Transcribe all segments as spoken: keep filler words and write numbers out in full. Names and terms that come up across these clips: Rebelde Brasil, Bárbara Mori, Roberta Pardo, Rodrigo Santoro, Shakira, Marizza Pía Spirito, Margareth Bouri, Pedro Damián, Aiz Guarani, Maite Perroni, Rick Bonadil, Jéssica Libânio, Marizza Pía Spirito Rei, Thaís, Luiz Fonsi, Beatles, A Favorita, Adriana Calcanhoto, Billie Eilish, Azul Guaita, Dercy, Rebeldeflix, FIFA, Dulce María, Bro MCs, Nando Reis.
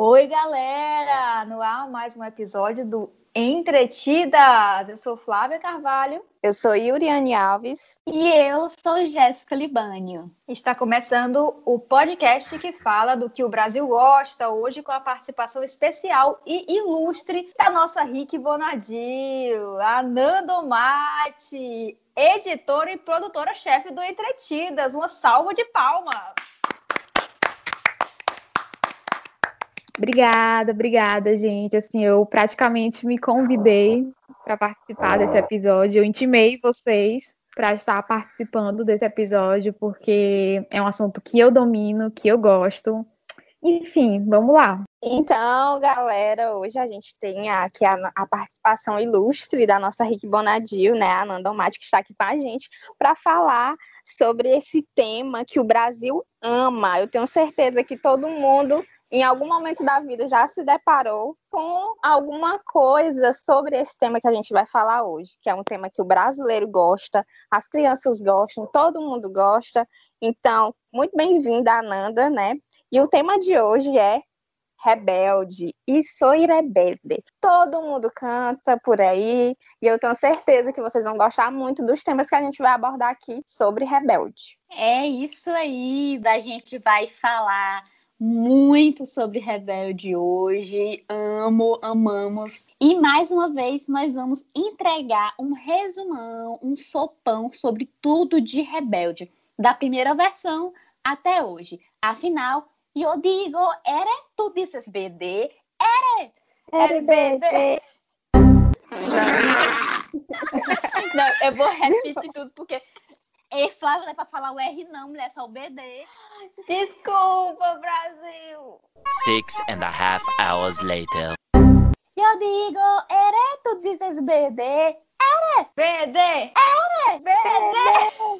Oi, galera! No ar, mais um episódio do Entretidas! Eu sou Flávia Carvalho. Eu sou Iuriane Alves. E eu sou Jéssica Libânio. Está começando o podcast que fala do que o Brasil gosta, hoje com a participação especial e ilustre da nossa Rick Bonadil, Ananda Mate, editora e produtora-chefe do Entretidas. Uma salva de palmas! Obrigada, obrigada, gente. Assim, eu praticamente me convidei para participar desse episódio. Eu intimei vocês para estar participando desse episódio, porque é um assunto que eu domino, que eu gosto. Enfim, vamos lá. Então, galera, hoje a gente tem aqui a, a participação ilustre da nossa Rick Bonadil, né, a Ananda Mate, que está aqui com a gente, para falar sobre esse tema que o Brasil ama. Eu tenho certeza que todo mundo, em algum momento da vida, já se deparou com alguma coisa sobre esse tema que a gente vai falar hoje, que é um tema que o brasileiro gosta, as crianças gostam, todo mundo gosta. Então, muito bem-vinda, Ananda, né? E o tema de hoje é rebelde, e sou rebelde. Todo mundo canta por aí, e eu tenho certeza que vocês vão gostar muito dos temas que a gente vai abordar aqui sobre rebelde. É isso aí, a gente vai falar muito sobre Rebelde hoje, amo, amamos, e mais uma vez nós vamos entregar um resumão, um sopão sobre tudo de Rebelde, da primeira versão até hoje. Afinal, eu digo, era tu disses B D, era, era B D. Não, eu vou repetir tudo porque... E Flávia, não é pra falar o R não, mulher, só o B D. Desculpa, Brasil! Six and a half hours later. Eu digo, ere, tu dizes B D. Ere! B D! Ere! B D! Uhul!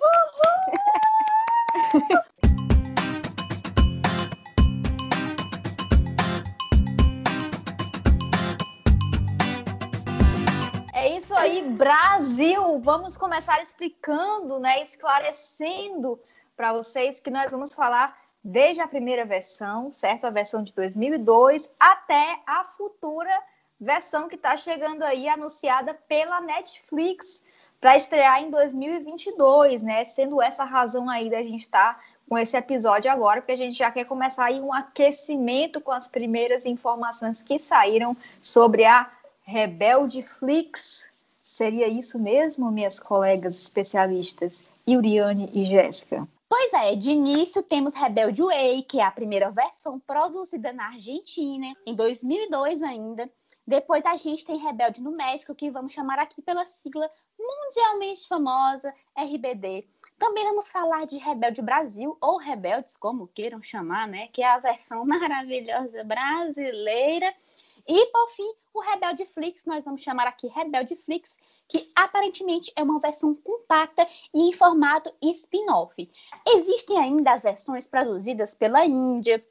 É isso aí, Brasil! Vamos começar explicando, né, esclarecendo para vocês que nós vamos falar desde a primeira versão, certo? A versão de dois mil e dois até a futura versão que está chegando aí, anunciada pela Netflix, para estrear em dois mil e vinte e dois, né? Sendo essa a razão aí da gente estar tá com esse episódio agora, porque a gente já quer começar aí um aquecimento com as primeiras informações que saíram sobre a Rebeldeflix, seria isso mesmo, minhas colegas especialistas, Iuriane e Jéssica? Pois é, de início temos Rebelde Way, que é a primeira versão produzida na Argentina, em dois mil e dois ainda. Depois a gente tem Rebelde no México, que vamos chamar aqui pela sigla mundialmente famosa, R B D. Também vamos falar de Rebelde Brasil, ou Rebeldes, como queiram chamar, né? Que é a versão maravilhosa brasileira. E, por fim, o Rebeldeflix, nós vamos chamar aqui Rebeldeflix, que aparentemente é uma versão compacta e em formato spin-off. Existem ainda as versões produzidas pela Índia,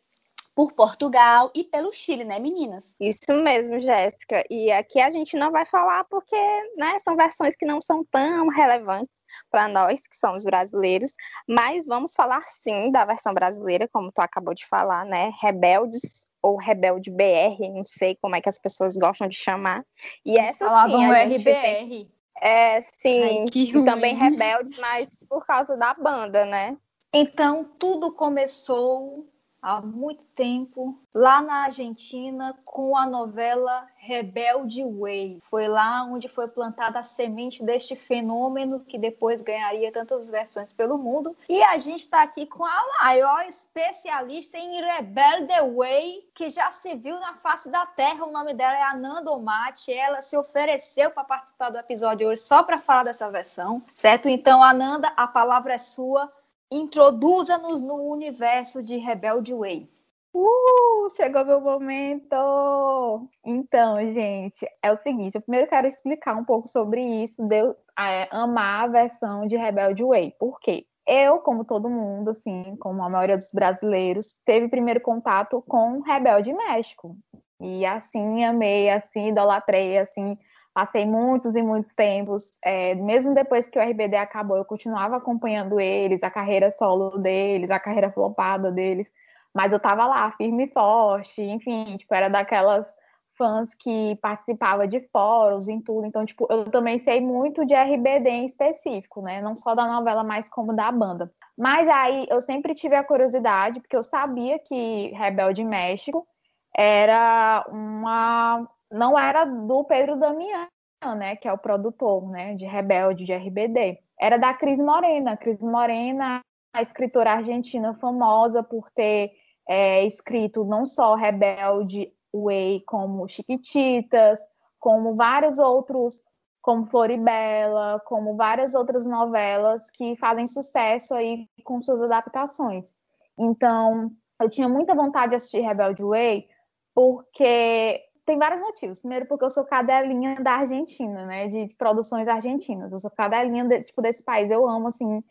por Portugal e pelo Chile, né, meninas? Isso mesmo, Jéssica. E aqui a gente não vai falar porque, né, são versões que não são tão relevantes para nós, que somos brasileiros, mas vamos falar, sim, da versão brasileira, como tu acabou de falar, né, Rebeldes, ou Rebelde B R, não sei como é que as pessoas gostam de chamar. E essa, falavam sim, R B R. Tem... É, sim. Ai, e também Rebeldes, mas por causa da banda, né? Então, tudo começou há muito tempo, lá na Argentina, com a novela Rebelde Way. Foi lá onde foi plantada a semente deste fenômeno que depois ganharia tantas versões pelo mundo. E a gente está aqui com a maior especialista em Rebelde Way, que já se viu na face da terra. O nome dela é Ananda Mate. Ela se ofereceu para participar do episódio hoje só para falar dessa versão, certo? Então, Ananda, a palavra é sua. Introduza-nos no universo de Rebelde Way. Uh, chegou meu momento! Então, gente, é o seguinte, eu primeiro quero explicar um pouco sobre isso, de eu é, amar a versão de Rebelde Way. Por quê? Eu, como todo mundo, assim, como a maioria dos brasileiros, teve primeiro contato com Rebelde México. E assim, amei, assim, idolatrei, assim... Passei muitos e muitos tempos, é, mesmo depois que o R B D acabou, eu continuava acompanhando eles, a carreira solo deles, a carreira flopada deles. Mas eu tava lá, firme e forte, enfim, tipo, era daquelas fãs que participava de fóruns em tudo. Então, tipo, eu também sei muito de R B D em específico, né? Não só da novela, mas como da banda. Mas aí eu sempre tive a curiosidade, porque eu sabia que Rebelde México era uma... não era do Pedro Damián, né? Que é o produtor, né? De Rebelde, de R B D. Era da Cris Morena. Cris Morena, a escritora argentina famosa por ter é, escrito não só Rebelde Way, como Chiquititas, como vários outros, como Floribela, como várias outras novelas que fazem sucesso aí com suas adaptações. Então, eu tinha muita vontade de assistir Rebelde Way, porque tem vários motivos. Primeiro, porque eu sou cadelinha da Argentina, né, de produções argentinas. Eu sou cadelinha de, tipo, desse país. Eu amo, assim,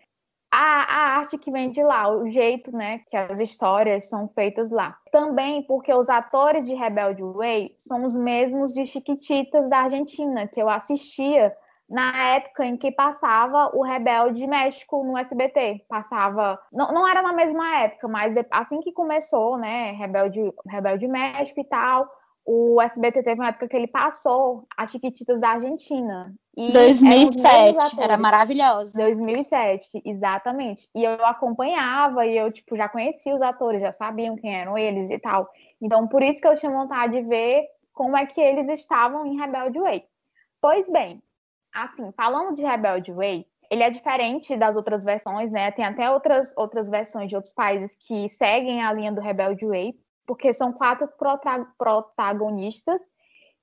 a, a arte que vem de lá, o jeito, né, que as histórias são feitas lá. Também porque os atores de Rebelde Way são os mesmos de Chiquititas da Argentina, que eu assistia na época em que passava o Rebelde México no S B T. Passava... Não, não era na mesma época, mas assim que começou, né, Rebelde, Rebelde México e tal... O S B T teve uma época que ele passou as Chiquititas da Argentina. E dois mil e sete, era maravilhosa. dois mil e sete, exatamente. E eu acompanhava e eu tipo, já conhecia os atores, já sabiam quem eram eles e tal. Então, por isso que eu tinha vontade de ver como é que eles estavam em Rebelde Way. Pois bem, assim, falando de Rebelde Way, ele é diferente das outras versões, né? Tem até outras, outras versões de outros países que seguem a linha do Rebelde Way, porque são quatro protagonistas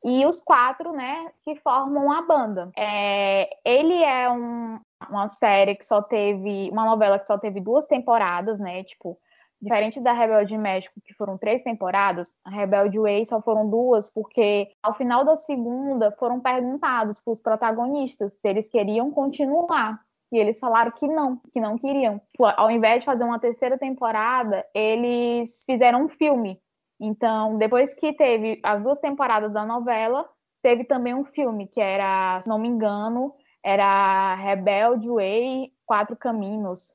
e os quatro, né, que formam a banda. É, ele é um, uma série que só teve... Uma novela que só teve duas temporadas, né? Tipo, diferente da Rebelde México, que foram três temporadas, a Rebelde Way só foram duas, porque ao final da segunda foram perguntados para os protagonistas se eles queriam continuar. E eles falaram que não, que não queriam. Ao invés de fazer uma terceira temporada, eles fizeram um filme. Então, depois que teve as duas temporadas da novela, teve também um filme, que era, se não me engano, era Rebelde Way, Quatro Caminhos.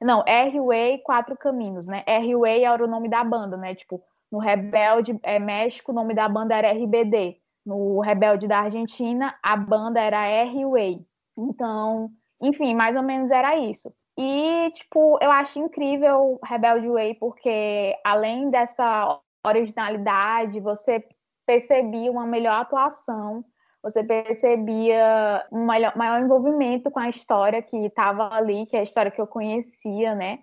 Não, R-Way, Quatro Caminhos, né? R-Way era o nome da banda, né? Tipo, no Rebelde é, México, o nome da banda era R B D. No Rebelde da Argentina, a banda era R-Way. Então... Enfim, mais ou menos era isso. E, tipo, eu acho incrível Rebelde Way, porque além dessa originalidade, você percebia uma melhor atuação, você percebia um maior envolvimento com a história que estava ali, que é a história que eu conhecia, né?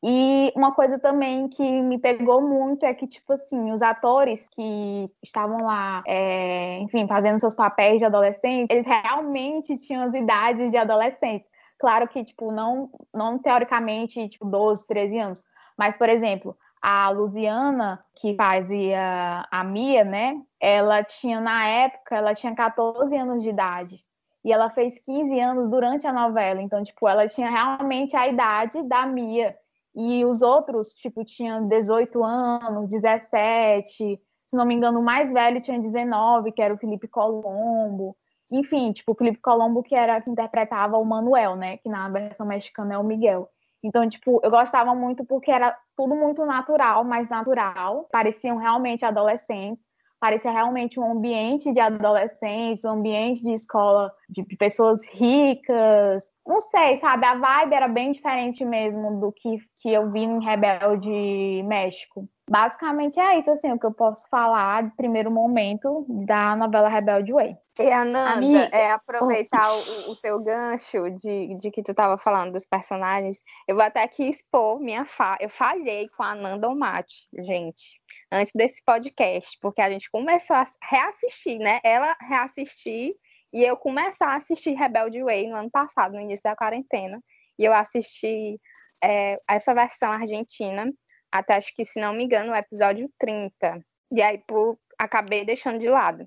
E uma coisa também que me pegou muito é que, tipo assim, os atores que estavam lá, é, enfim, fazendo seus papéis de adolescente, eles realmente tinham as idades de adolescente. Claro que, tipo, não, não teoricamente, tipo, doze, treze anos. Mas, por exemplo, a Luciana, que fazia a Mia, né? Ela tinha, na época, ela tinha catorze anos de idade. E ela fez quinze anos durante a novela. Então, tipo, ela tinha realmente a idade da Mia. E os outros, tipo, tinham dezoito anos, dezessete, se não me engano, o mais velho tinha dezenove, que era o Felipe Colombo. Enfim, tipo, o Felipe Colombo que era que interpretava o Manuel, né? Que na versão mexicana é o Miguel. Então, tipo, eu gostava muito porque era tudo muito natural, mais natural. Pareciam realmente adolescentes. Parecia realmente um ambiente de adolescentes, um ambiente de escola de pessoas ricas. Não sei, sabe? A vibe era bem diferente mesmo do que, que eu vi em Rebelde México. Basicamente é isso, assim, o que eu posso falar de primeiro momento da novela Rebelde Way. E, Ananda, amiga, é aproveitar oh. o, o teu gancho de, de que tu tava falando dos personagens. Eu vou até aqui expor minha falha. Eu falhei com a Ananda Mate, gente, antes desse podcast, porque a gente começou a reassistir, né? Ela reassistir e eu começar a assistir Rebelde Way no ano passado, no início da quarentena. E eu assisti é, essa versão argentina, até acho que, se não me engano, o episódio trinta. E aí pô, acabei deixando de lado.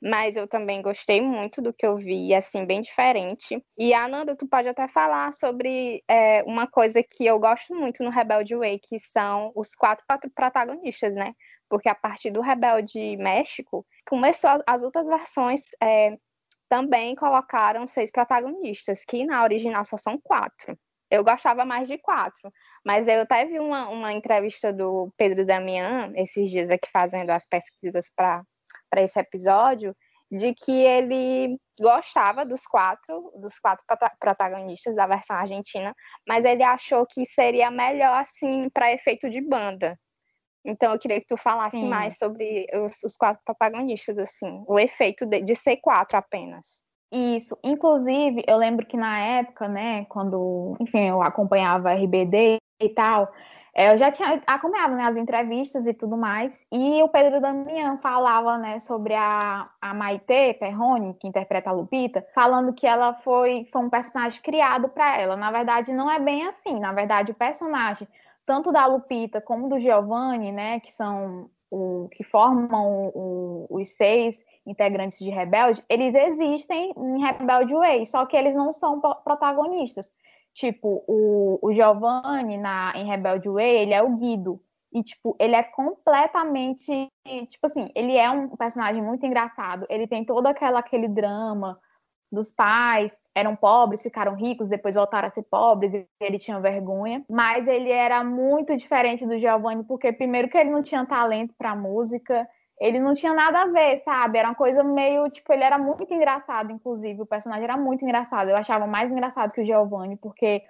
Mas eu também gostei muito do que eu vi, assim, bem diferente. E, Ananda, tu pode até falar sobre é, uma coisa que eu gosto muito no Rebelde Way, que são os quatro protagonistas, né? Porque a partir do Rebelde México, começou as outras versões, é, também colocaram seis protagonistas, que na original só são quatro. eu gostava mais de quatro. Mas eu até vi uma, uma entrevista do Pedro Damián, esses dias aqui fazendo as pesquisas para esse episódio, de que ele gostava dos quatro, dos quatro protagonistas da versão argentina, mas ele achou que seria melhor, assim, para efeito de banda. Então, eu queria que tu falasse Sim. mais sobre os, os quatro protagonistas, assim, o efeito de, de ser quatro apenas. Isso. Inclusive, eu lembro que na época, né, quando, enfim, eu acompanhava a R B D e tal, eu já tinha acompanhado, né, as entrevistas e tudo mais, e o Pedro Damián falava, né, sobre a, a Maite Perroni, que interpreta a Lupita, falando que ela foi, foi um personagem criado para ela. Na verdade, não é bem assim. Na verdade, o personagem, tanto da Lupita como do Giovanni, né, que são o que formam o, o, os seis integrantes de Rebelde, eles existem em Rebelde Way, só que eles não são protagonistas. Tipo, o, o Giovanni na, em Rebelde Way, ele é o Guido. E, tipo, ele é completamente... Tipo assim, ele é um personagem muito engraçado. Ele tem todo aquela, aquele drama dos pais. Eram pobres, ficaram ricos, depois voltaram a ser pobres. E ele tinha vergonha. Mas ele era muito diferente do Giovanni, porque, primeiro, que ele não tinha talento pra música. Ele não tinha nada a ver, sabe? Era uma coisa meio... Tipo, ele era muito engraçado, inclusive. O personagem era muito engraçado. Eu achava mais engraçado que o Giovanni, porque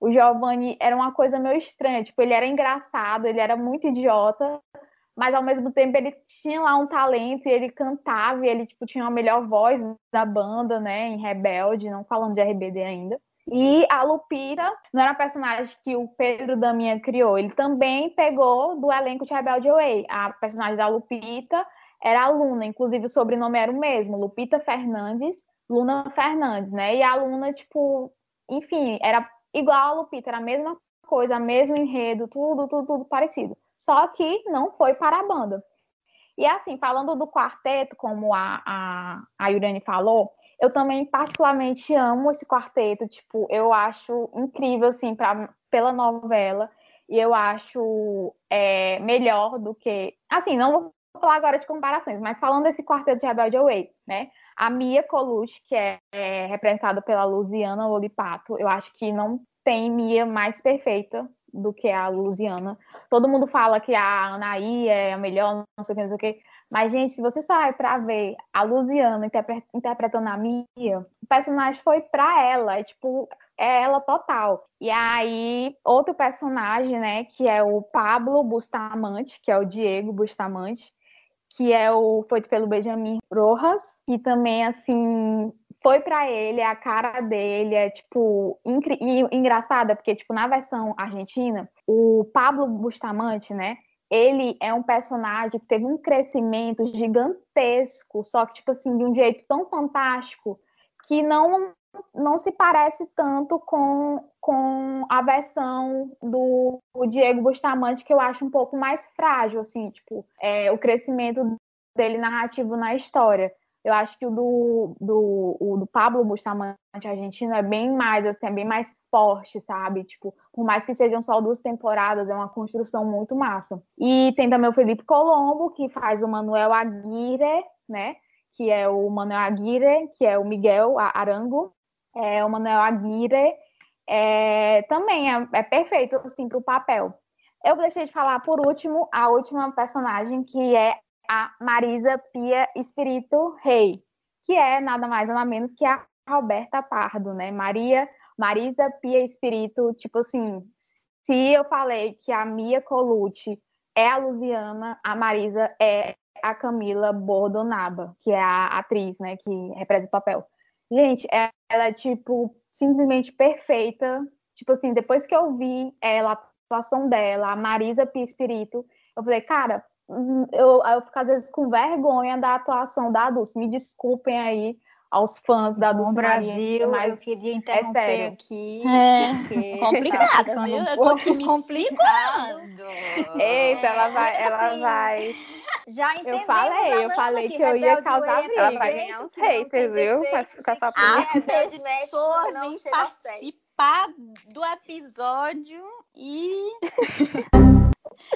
o Giovanni era uma coisa meio estranha. Tipo, ele era engraçado, ele era muito idiota, mas, ao mesmo tempo, ele tinha lá um talento e ele cantava e ele, tipo, tinha a melhor voz da banda, né? Em Rebelde, não falando de R B D ainda. E a Lupita não era um personagem que o Pedro Damián criou, ele também pegou do elenco de Rebelde Way. A personagem da Lupita era a Luna, inclusive o sobrenome era o mesmo, Lupita Fernandes, Luna Fernandes, né? E a Luna, tipo, enfim, era igual a Lupita, era a mesma coisa, mesmo enredo, tudo, tudo, tudo parecido. Só que não foi para a banda. E assim, falando do quarteto, como a, a, a Iuriane falou, eu também particularmente amo esse quarteto, tipo, eu acho incrível, assim, pra, pela novela, e eu acho é, melhor do que... Assim, não vou falar agora de comparações, mas falando desse quarteto de Rebelde Way, né, a Mia Colucci, que é, é representada pela Luciana Olipato, eu acho que não tem Mia mais perfeita do que a Luciana. Todo mundo fala que a Anahí é a melhor, não sei o que, não sei o que. Mas, gente, se você sai pra ver a Luciana interpretando a Mia, o personagem foi pra ela, é tipo, é ela total. E aí, outro personagem, né, que é o Pablo Bustamante, que é o Diego Bustamante, que é o, foi pelo Benjamin Rojas, que também, assim, foi pra ele, a cara dele é, tipo, incri- engraçada, porque, tipo, na versão argentina, o Pablo Bustamante, né, ele é um personagem que teve um crescimento gigantesco, só que, tipo assim, de um jeito tão fantástico que não, não se parece tanto com, com a versão do Diego Bustamante, que eu acho um pouco mais frágil, assim, tipo, é, o crescimento dele narrativo na história. Eu acho que o do, do, o do Pablo Bustamante argentino é bem mais, assim, é bem mais forte, sabe? Tipo, por mais que sejam só duas temporadas, é uma construção muito massa. E tem também o Felipe Colombo, que faz o Manuel Aguirre, né? Que é o Manuel Aguirre, que é o Miguel Arango. É, o Manuel Aguirre é, também é, é perfeito, assim, para o papel. Eu deixei de falar, por último, a última personagem, que é a Marizza Pía Spirito Rei, que é nada mais nada menos que a Roberta Pardo, né? Maria, Marizza Pía Spirito, tipo assim, se eu falei que a Mia Colucci é a Luciana, a Marizza é a Camila Bordonaba, que é a atriz, né, que representa o papel. Gente, ela é, tipo, simplesmente perfeita. Tipo assim, depois que eu vi ela, a atuação dela, a Marizza Pía Spirito, eu falei, cara, Eu, eu fico às vezes com vergonha da atuação da Dulce. Me desculpem aí aos fãs da Dulce Maria. Brasil, mas eu queria interromper é aqui. É. Complicada, tá, viu? Um eu tô aqui me complicando. Eita, ela vai, ela vai. Já entendeu? Eu falei, eu falei que, que eu ia causar briga. Ela vai ganhar uns haters, viu? Com essa política. A pessoa vem participar do episódio e...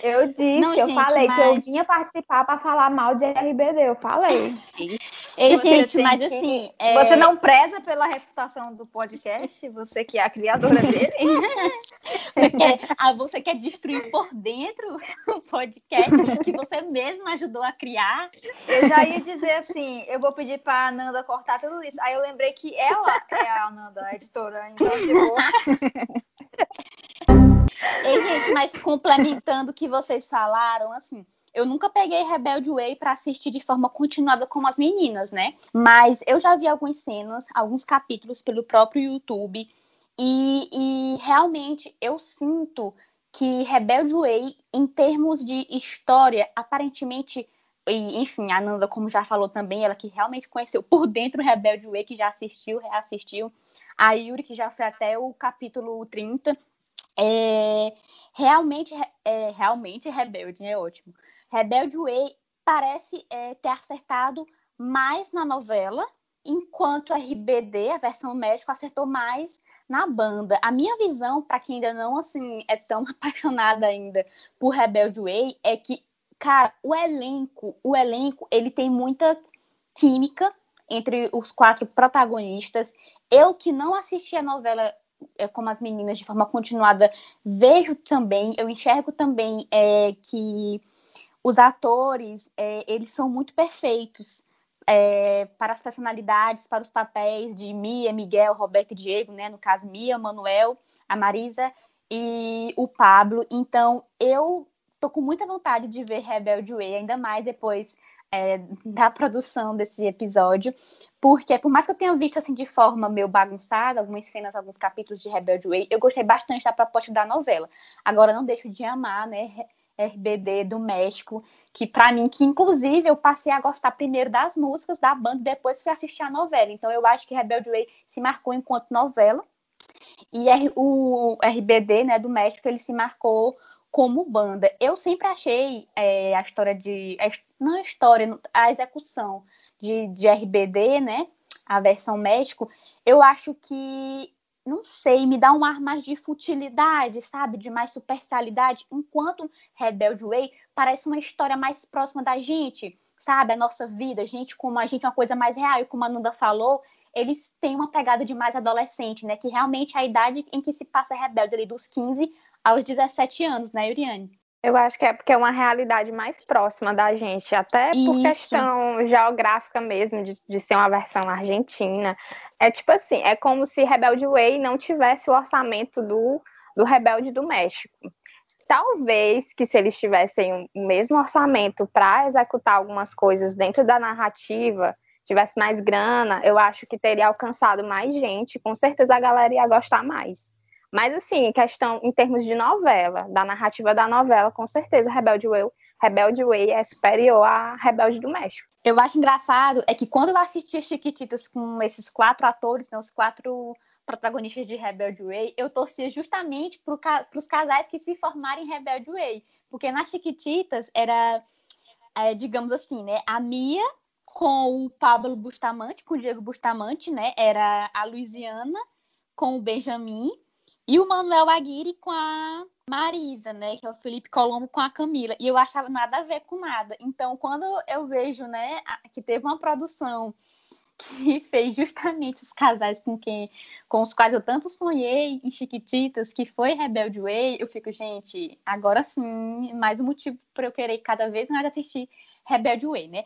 Eu disse, não, eu gente, falei mas... que eu vinha participar para falar mal de R B D, eu falei. Isso. Ei, gente, mas que... assim... É... Você não preza pela reputação do podcast? Você que é a criadora dele? Você quer, ah, você quer destruir por dentro o podcast que você mesmo ajudou a criar? Eu já ia dizer assim, eu vou pedir para a Ananda cortar tudo isso. Aí eu lembrei que ela é a Ananda, a editora, então tipo... Ei, gente, mas complementando o que vocês falaram, assim, eu nunca peguei Rebelde Way pra assistir de forma continuada como as meninas, né? Mas eu já vi algumas cenas, alguns capítulos pelo próprio YouTube e, e realmente eu sinto que Rebelde Way, em termos de história, aparentemente... Enfim, a Ananda, como já falou também, ela que realmente conheceu por dentro o Rebelde Way, que já assistiu, reassistiu. A Yuri, que já foi até o capítulo trinta. É, realmente, é, realmente Rebelde, né? Ótimo. Rebelde Way parece é, ter acertado mais na novela, enquanto a R B D, a versão México, acertou mais na banda. A minha visão, para quem ainda não assim, é tão apaixonada ainda por Rebelde Way, é que, cara, o elenco, o elenco, ele tem muita química entre os quatro protagonistas. Eu que não assisti a novela como as meninas de forma continuada, vejo também, eu enxergo também é, que os atores, é, eles são muito perfeitos é, para as personalidades, para os papéis de Mia, Miguel, Roberto e Diego, né? No caso, Mia, Manuel, a Marizza e o Pablo. Então, eu... Tô com muita vontade de ver Rebelde Way, ainda mais depois é, da produção desse episódio, porque por mais que eu tenha visto assim de forma meio bagunçada algumas cenas, alguns capítulos de Rebelde Way, eu gostei bastante da proposta da novela. Agora não deixo de amar, né, R B D do México, que pra mim, que inclusive eu passei a gostar primeiro das músicas da banda, depois fui assistir a novela. Então eu acho que Rebelde Way se marcou enquanto novela, e o R B D, né, do México, ele se marcou como banda. Eu sempre achei é, a história de... A, não a história, a execução de, de R B D, né? A versão México, eu acho que, não sei, me dá um ar mais de futilidade, sabe? De mais superficialidade, enquanto Rebelde Way parece uma história mais próxima da gente, sabe? A nossa vida, gente como a gente, uma coisa mais real. E como a Ananda falou, eles têm uma pegada de mais adolescente, né? Que realmente é a idade em que se passa Rebelde, ali dos quinze aos dezessete anos, né, Iuriane? Eu acho que é porque é uma realidade mais próxima da gente, até por Isso. questão geográfica mesmo, de, de ser uma versão argentina. É tipo assim, é como se Rebelde Way não tivesse o orçamento do, do Rebelde do México. Talvez que se eles tivessem o mesmo orçamento para executar algumas coisas dentro da narrativa, tivesse mais grana, eu acho que teria alcançado mais gente, com certeza a galera ia gostar mais. Mas, assim, questão em termos de novela, da narrativa da novela, com certeza Rebelde Way, Rebelde Way é superior a Rebelde do México. Eu acho engraçado é que quando eu assisti Chiquititas com esses quatro atores, né, os quatro protagonistas de Rebelde Way, eu torcia justamente para os casais que se formaram em Rebelde Way. Porque nas Chiquititas era, é, digamos assim, né, a Mia com o Pablo Bustamante, com o Diego Bustamante, né, era a Luciana com o Benjamin, e o Manuel Aguirre com a Marizza, né? Que é o Felipe Colombo com a Camila. E eu achava nada a ver com nada. Então, quando eu vejo, né, que teve uma produção que fez justamente os casais com, quem, com os quais eu tanto sonhei em Chiquititas, que foi Rebelde Way, eu fico, gente, agora sim, mais um motivo para eu querer cada vez mais assistir Rebelde Way, né?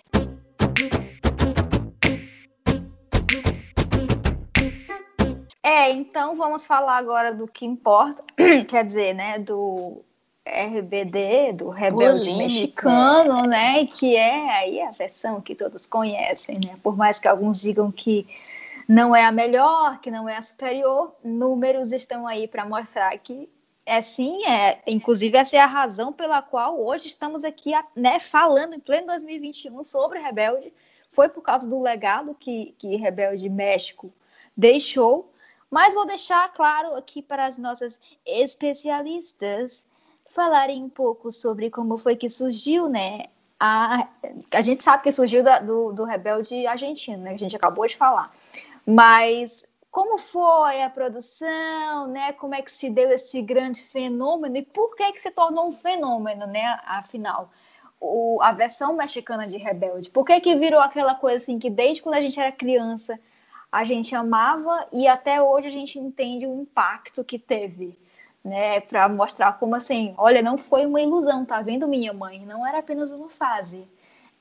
É, então vamos falar agora do que importa, quer dizer, né, do R B D, do Rebelde Polêmica. Mexicano, né, que é aí a versão que todos conhecem, né, por mais que alguns digam que não é a melhor, que não é a superior, números estão aí para mostrar que é sim, é, inclusive essa é a razão pela qual hoje estamos aqui, né, falando em pleno dois mil e vinte e um sobre Rebelde, foi por causa do legado que, que Rebelde México deixou. Mas vou deixar claro aqui para as nossas especialistas falarem um pouco sobre como foi que surgiu, né? A, a gente sabe que surgiu da, do, do Rebelde Argentino, né? Que a gente acabou de falar. Mas Como foi a produção, né? Como é que se deu esse grande fenômeno e por que é que se tornou um fenômeno, né? Afinal, o, a versão mexicana de Rebelde. Por que é que virou aquela coisa assim que desde quando a gente era criança a gente amava e até hoje a gente entende o impacto que teve, né? Para mostrar como assim, olha, não foi uma ilusão, tá vendo, minha mãe? Não era apenas uma fase.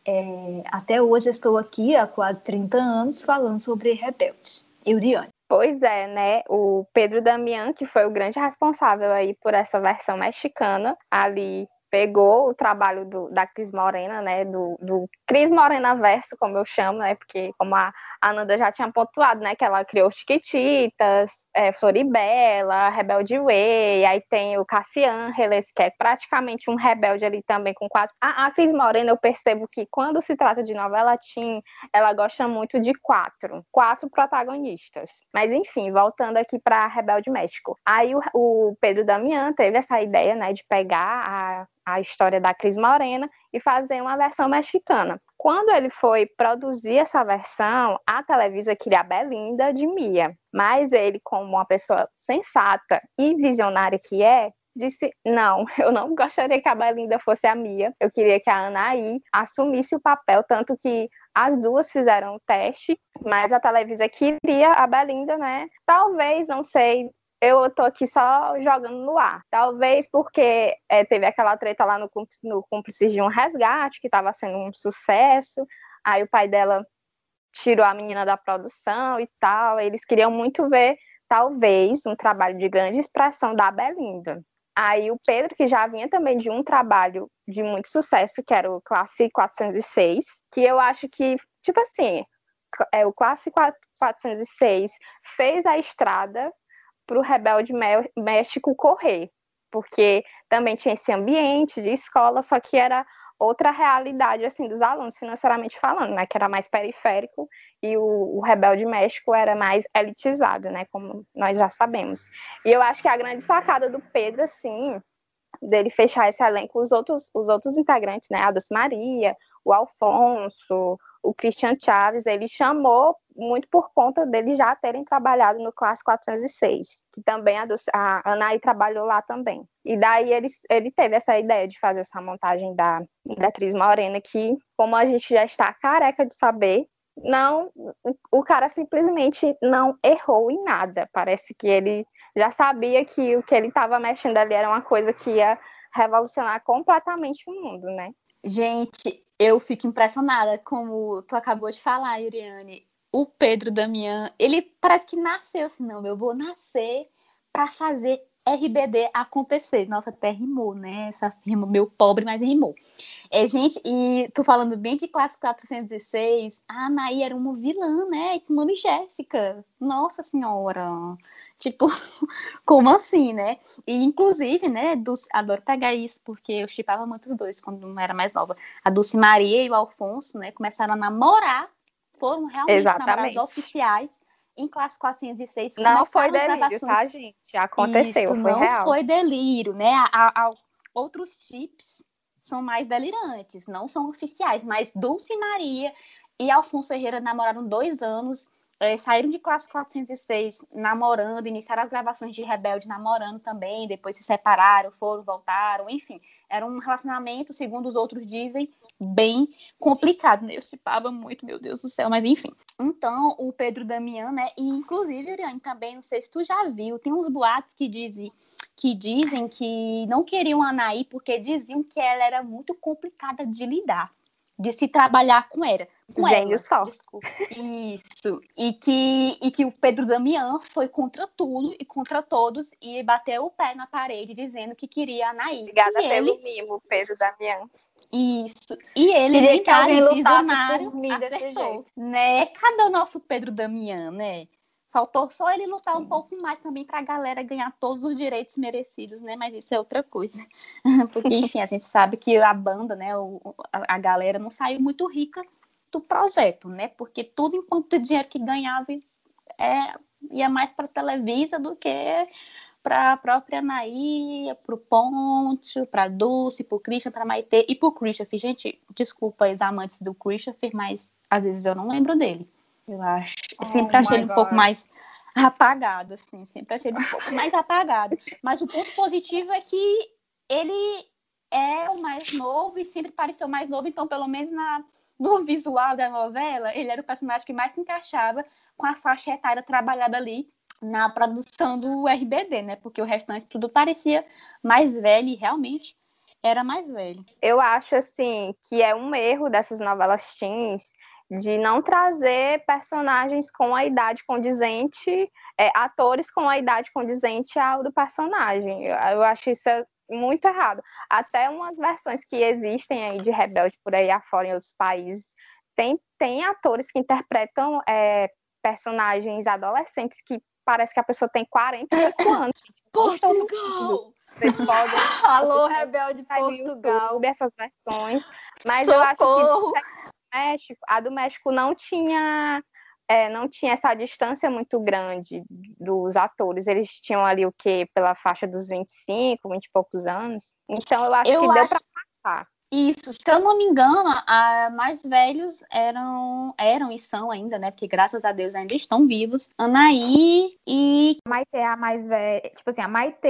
É, até hoje eu estou aqui há quase trinta anos falando sobre Rebelde. Iuriane. Pois é, né? O Pedro Damián, que foi o grande responsável aí por essa versão mexicana, ali pegou o trabalho do, da Cris Morena, né? Do, do Cris Morena verso, como eu chamo, né? Porque como a Ananda já tinha pontuado, né? Que ela criou Chiquititas, é, Floribela, Rebelde Way, aí tem o Cassian Reles, que é praticamente um rebelde ali também com quadro. A, a Cris Morena, eu percebo que quando se trata de novela teen, ela gosta muito de quatro, quatro protagonistas. Mas enfim, voltando aqui para Rebelde México. Aí o, o Pedro Damián teve essa ideia, né? De pegar a a história da Cris Morena e fazer uma versão mexicana. Quando ele foi produzir essa versão, a Televisa queria a Belinda de Mia, mas ele, como uma pessoa sensata e visionária que é, disse, não, eu não gostaria que a Belinda fosse a Mia, eu queria que a Anahí assumisse o papel, tanto que as duas fizeram o teste, mas a Televisa queria a Belinda, né? Talvez, não sei, eu tô aqui só jogando no ar. Talvez porque é, teve aquela treta lá no, no Cúmplice de um Resgate, que estava sendo um sucesso. Aí o pai dela tirou a menina da produção e tal. Eles queriam muito ver, talvez, um trabalho de grande expressão da Belinda. Aí o Pedro, que já vinha também de um trabalho de muito sucesso, que era o Clase quatrocentos e seis, que eu acho que, tipo assim, é, o Clase quatrocentos e seis fez a estrada para o Rebelde México correr, porque também tinha esse ambiente de escola, só que era outra realidade, assim, dos alunos, financeiramente falando, né, que era mais periférico, e o, o Rebelde México era mais elitizado, né, como nós já sabemos. E eu acho que a grande sacada do Pedro, assim, dele fechar esse elenco, os outros, os outros integrantes, né, a Dulce Maria, o Alfonso, o Christian Chávez, ele chamou muito por conta deles já terem trabalhado no Classe quatrocentos e seis, que também a, Dulce, a Anahí trabalhou lá também. E daí ele, ele teve essa ideia de fazer essa montagem da, da Cris Morena, que, como a gente já está careca de saber, não, o cara simplesmente não errou em nada. Parece que ele já sabia que o que ele estava mexendo ali era uma coisa que ia revolucionar completamente o mundo, né? Gente, eu fico impressionada, como tu acabou de falar, Iuriane. O Pedro Damián, ele parece que nasceu assim, não, eu vou nascer para fazer R B D acontecer. Nossa, até rimou, né? Essa rima, meu pobre, mas rimou. É, gente, e tu falando bem de Classe quatrocentos e seis, a Anahí era uma vilã, né? Com o nome Jéssica. Nossa Senhora! Tipo, como assim, né? E, inclusive, né, Dulce, adoro pegar isso, porque eu chipava muito os dois quando eu era mais nova. A Dulce Maria e o Alfonso, né, começaram a namorar, foram realmente Exatamente. namorados oficiais em Classe quatrocentos e seis. Não foi delírio, tá, gente? Aconteceu, isso, foi não real. Não foi delírio, né? A, a, outros tips são mais delirantes, não são oficiais, mas Dulce Maria e Alfonso Herrera namoraram dois anos, É, saíram de Classe quatrocentos e seis namorando, iniciaram as gravações de Rebelde namorando também, depois se separaram, foram, voltaram, enfim. Era um relacionamento, segundo os outros dizem, bem complicado, né? Eu tipava muito, meu Deus do céu, mas enfim. Então, o Pedro Damián, né? E, inclusive, Iuriane, também, não sei se tu já viu, tem uns boatos que dizem que, dizem que não queriam a Anahí porque diziam que ela era muito complicada de lidar, de se trabalhar com ela. Com Gênios ela, desculpa. Isso. E que, e que o Pedro Damián foi contra tudo e contra todos e bateu o pé na parede dizendo que queria a Anahí. Obrigada e pelo ele... mimo, Pedro Damián. Isso. E ele queria que alguém lutasse por mim desse jeito. Né? Cadê o nosso Pedro Damián, né? Faltou só ele lutar um pouco mais também para a galera ganhar todos os direitos merecidos, né? Mas isso é outra coisa. Porque, enfim, a gente sabe que a banda, né? O, a, a galera não saiu muito rica do projeto, né? Porque tudo enquanto o dinheiro que ganhava é, ia mais para a Televisa do que para a própria Anahí, para o Ponte, para a Dulce, para o Christian, para a Maite e para o Christopher. Gente, desculpa os amantes do Christopher, mas às vezes eu não lembro dele. eu acho. Eu sempre oh achei ele um pouco mais apagado, assim. Sempre achei ele um pouco mais apagado. Mas o ponto positivo é que ele é o mais novo e sempre pareceu mais novo. Então, pelo menos na, no visual da novela, ele era o personagem que mais se encaixava com a faixa etária trabalhada ali na produção do R B D, né? Porque o restante tudo parecia mais velho e realmente era mais velho. Eu acho, assim, que é um erro dessas novelas teens de não trazer personagens com a idade condizente, é, atores com a idade condizente ao do personagem. Eu, eu acho isso muito errado. Até umas versões que existem aí de Rebelde por aí afora em outros países, tem, tem atores que interpretam é, personagens adolescentes que parece que a pessoa tem quarenta e cinco anos. Portugal! Vocês podem, alô, vocês Rebelde Portugal! YouTube, essas versões. Mas socorro. Eu acho que México, a do México não tinha, é, não tinha essa distância muito grande dos atores. Eles tinham ali o quê? Pela faixa dos vinte e cinco, vinte e poucos anos. Então, eu acho eu que acho... deu para passar. Isso. Se eu não me engano, a mais velhos eram, eram e são ainda, né? Porque, graças a Deus, ainda estão vivos. Anahí e... Maite é a mais velha. Tipo assim, a Maite,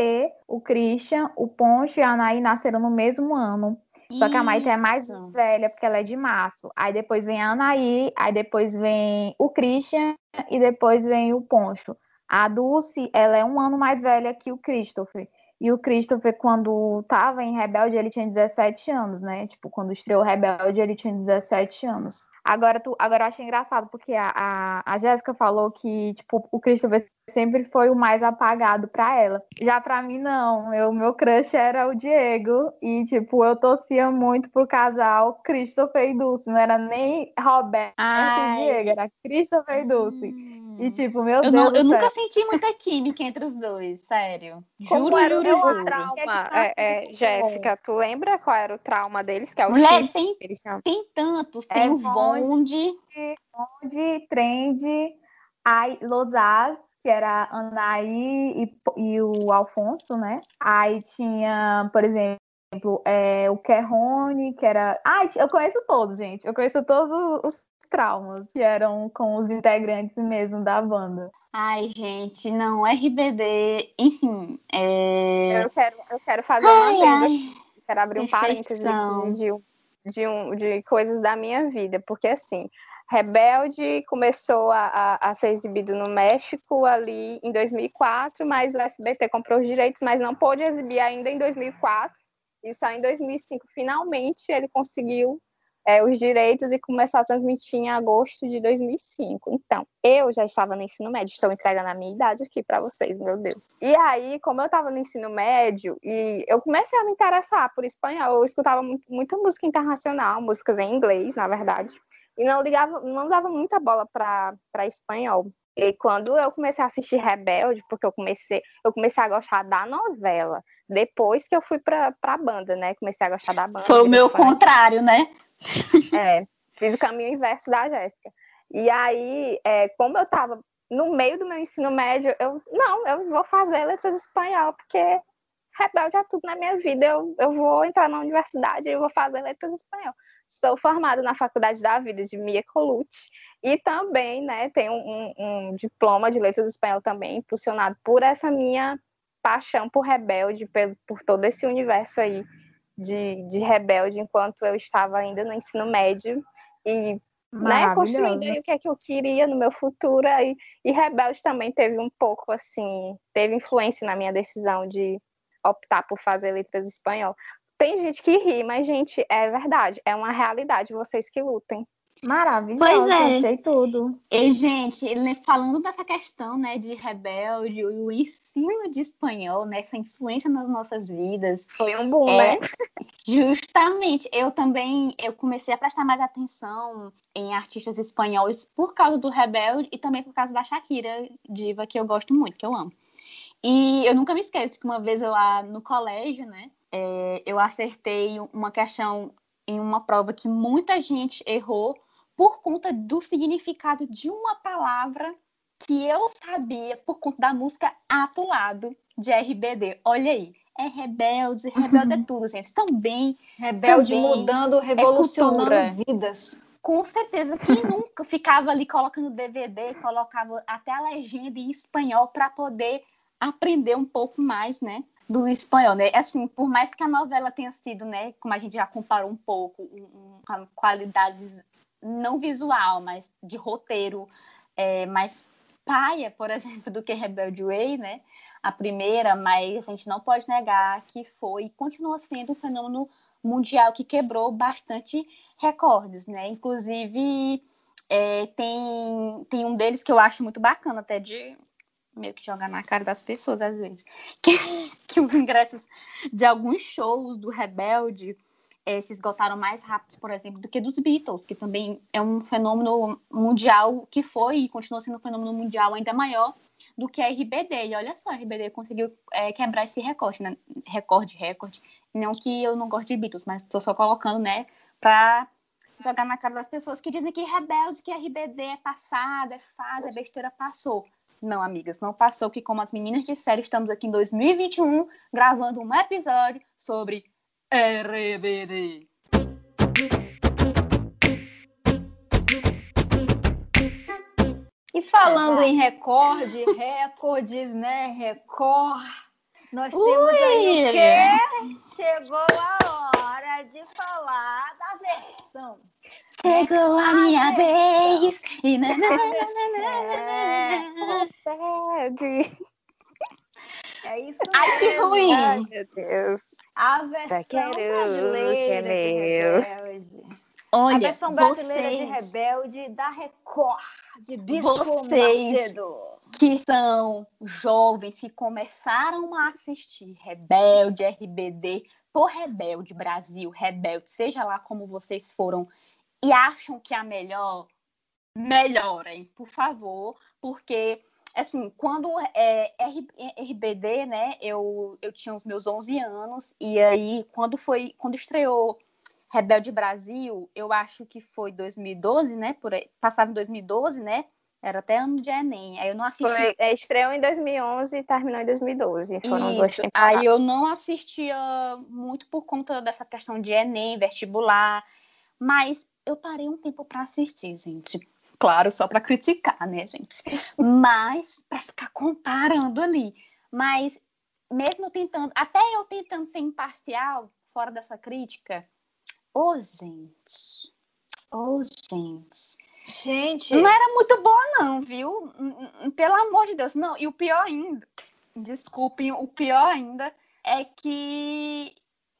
o Christian, o Poncho e a Anahí nasceram no mesmo ano. Só que a Maite é mais velha, porque ela é de março. Aí depois vem a Anahí, aí depois vem o Christian e depois vem o Poncho. A Dulce, ela é um ano mais velha que o Christopher. E o Christopher, quando tava em Rebelde, ele tinha dezessete anos, né? Tipo, quando estreou Rebelde, ele tinha dezessete anos. Agora, tu, agora eu achei engraçado, porque a, a, a Jéssica falou que, tipo, o Christopher sempre foi o mais apagado pra ela. Já pra mim, não. O meu crush era o Diego. E, tipo, eu torcia muito pro casal Christopher e Dulce. Não era nem Roberto Ai. e Diego, era Christopher e Dulce. Hum. E tipo, meu eu Deus não, eu nunca senti muita química entre os dois, sério. Juro, era juro, juro. trauma? É, é, Jéssica, tu lembra qual era o trauma deles? Que é o Mulher, chip, tem, eles tem tantos. Tem é o Vonde. Vonde, Trend, aí Lodaz, que era Anahí e, e o Alfonso, né? Aí tinha, por exemplo, é, o Kerrone, que era... Ah, eu conheço todos, gente. Eu conheço todos os traumas que eram com os integrantes mesmo da banda. Ai, gente, não, R B D, enfim, é... Eu quero, eu quero fazer ai, uma coisa, quero abrir um parênteses de, de, um, de coisas da minha vida, porque assim, Rebelde começou a, a, a ser exibido no México ali em dois mil e quatro, mas o S B T comprou os direitos, mas não pôde exibir ainda em dois mil e quatro, e só em dois mil e cinco, finalmente, ele conseguiu É, os direitos e começou a transmitir em agosto de dois mil e cinco. Então, eu já estava no ensino médio, estou entregando a minha idade aqui para vocês, meu Deus. E aí, como eu estava no ensino médio, e eu comecei a me interessar por espanhol, eu escutava muito, muita música internacional, músicas em inglês, na verdade, e não ligava, não dava muita bola para espanhol. E quando eu comecei a assistir Rebelde, porque eu comecei, eu comecei a gostar da novela, depois que eu fui para a banda, né? Comecei a gostar da banda. Foi o meu contrário, né? É, fiz o caminho inverso da Jéssica. E aí, é, como eu estava no meio do meu ensino médio, eu, não, eu vou fazer letras de espanhol, porque Rebelde é tudo na minha vida, eu, eu vou entrar na universidade e vou fazer letras de espanhol. Sou formada na Faculdade da Vida de Mia Colucci e também, né, tenho um, um diploma de letras de espanhol também, impulsionado por essa minha paixão por Rebelde, por, por todo esse universo aí De, de Rebelde, enquanto eu estava ainda no ensino médio e né, construindo aí o que é que eu queria no meu futuro. E, e Rebelde também teve um pouco, assim, teve influência na minha decisão de optar por fazer letras em espanhol. Tem gente que ri, mas, gente, é verdade, é uma realidade, vocês que lutem. Maravilhoso, pois é. Achei tudo. E, gente, falando dessa questão, né, de Rebelde, o ensino de espanhol, né, essa influência nas nossas vidas. Foi um boom, é, né? Justamente. Eu também eu comecei a prestar mais atenção em artistas espanhóis por causa do Rebelde e também por causa da Shakira, diva que eu gosto muito, que eu amo. E eu nunca me esqueço que uma vez eu lá no colégio, né, é, eu acertei uma questão em uma prova que muita gente errou por conta do significado de uma palavra que eu sabia por conta da música Atulado, de R B D. Olha aí, é Rebelde, Rebelde uhum. é tudo, gente. Estão bem. Rebelde também mudando, revolucionando é vidas. com certeza, quem nunca ficava ali colocando D V D, colocava até a legenda em espanhol para poder aprender um pouco mais, né, do espanhol, né? Assim, por mais que a novela tenha sido, né, como a gente já comparou um pouco, uma qualidade não visual, mas de roteiro, é, mais paia, por exemplo, do que Rebelde Way, né, a primeira, mas a gente não pode negar que foi e continua sendo um fenômeno mundial que quebrou bastante recordes, né? Inclusive, é, tem, tem um deles que eu acho muito bacana, até de meio que jogar na cara das pessoas, às vezes, que, que os ingressos de alguns shows do Rebelde é, se esgotaram mais rápido, por exemplo, do que dos Beatles, que também é um fenômeno mundial que foi e continua sendo um fenômeno mundial ainda maior do que a R B D. E olha só, a R B D conseguiu é, quebrar esse recorde, né? Recorde, recorde. Não que eu não gosto de Beatles, mas estou só colocando, né, para jogar na cara das pessoas que dizem que Rebelde, que R B D é passado, é fase, é besteira, passou. Não, amigas, não passou, que como as meninas disseram, estamos aqui em dois mil e vinte e um gravando um episódio sobre R B D. E falando é, em recorde, recordes, né, recorde. Nós Ui. temos aí o quê? Chegou a hora de falar da versão. Chegou é, a minha vez. E na, na, na, na, na, na. É isso mesmo. Ai, que ruim. Ai, meu Deus. A versão brasileira de Rebelde. Olha, a versão brasileira vocês... de Rebelde da Record, de Bispo vocês... Macedo. Que são jovens que começaram a assistir Rebelde, R B D, por Rebelde Brasil, Rebelde, seja lá como vocês foram, e acham que é melhor, melhorem, por favor, porque, assim, quando é, R B D, né, eu, eu tinha os meus onze anos, e aí, quando foi, quando estreou Rebelde Brasil, eu acho que foi dois mil e doze, né, por aí, passava em dois mil e doze, né, era até ano de Enem, aí eu não assisti... Foi, é, estreou em dois mil e onze e terminou em dois mil e doze, foram Isso. duas temporadas. Aí eu não assistia muito por conta dessa questão de Enem, vestibular, mas eu parei um tempo pra assistir, gente. Claro, só pra criticar, né, gente? Mas pra ficar comparando ali. Mas mesmo tentando, até eu tentando ser imparcial, fora dessa crítica, ô, gente, ô, gente... Gente... Não era muito boa, não, viu? Pelo amor de Deus. Não, e o pior ainda... Desculpem, o pior ainda é que...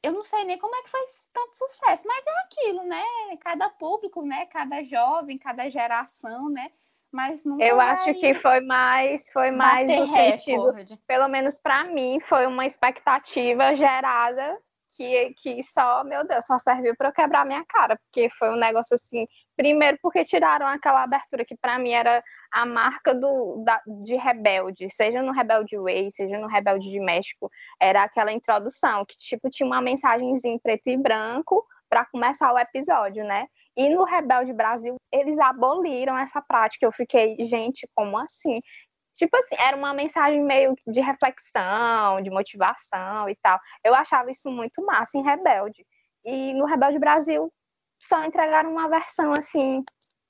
Eu não sei nem como é que foi tanto sucesso, mas é aquilo, né? Cada público, né? Cada jovem, cada geração, né? Mas não Eu acho aí... que foi mais... Foi mais no sentido... Pelo menos pra mim, foi uma expectativa gerada... Que, que só, meu Deus, só serviu para eu quebrar minha cara, porque foi um negócio assim, primeiro porque tiraram aquela abertura que para mim era a marca do, da, de Rebelde, seja no Rebelde Way, seja no Rebelde de México, era aquela introdução, que tipo tinha uma mensagenzinha em preto e branco para começar o episódio, né? E no Rebelde Brasil, eles aboliram essa prática, eu fiquei, gente, como assim? Tipo assim, era uma mensagem meio de reflexão, de motivação e tal. Eu achava isso muito massa em Rebelde. E no Rebelde Brasil só entregaram uma versão assim,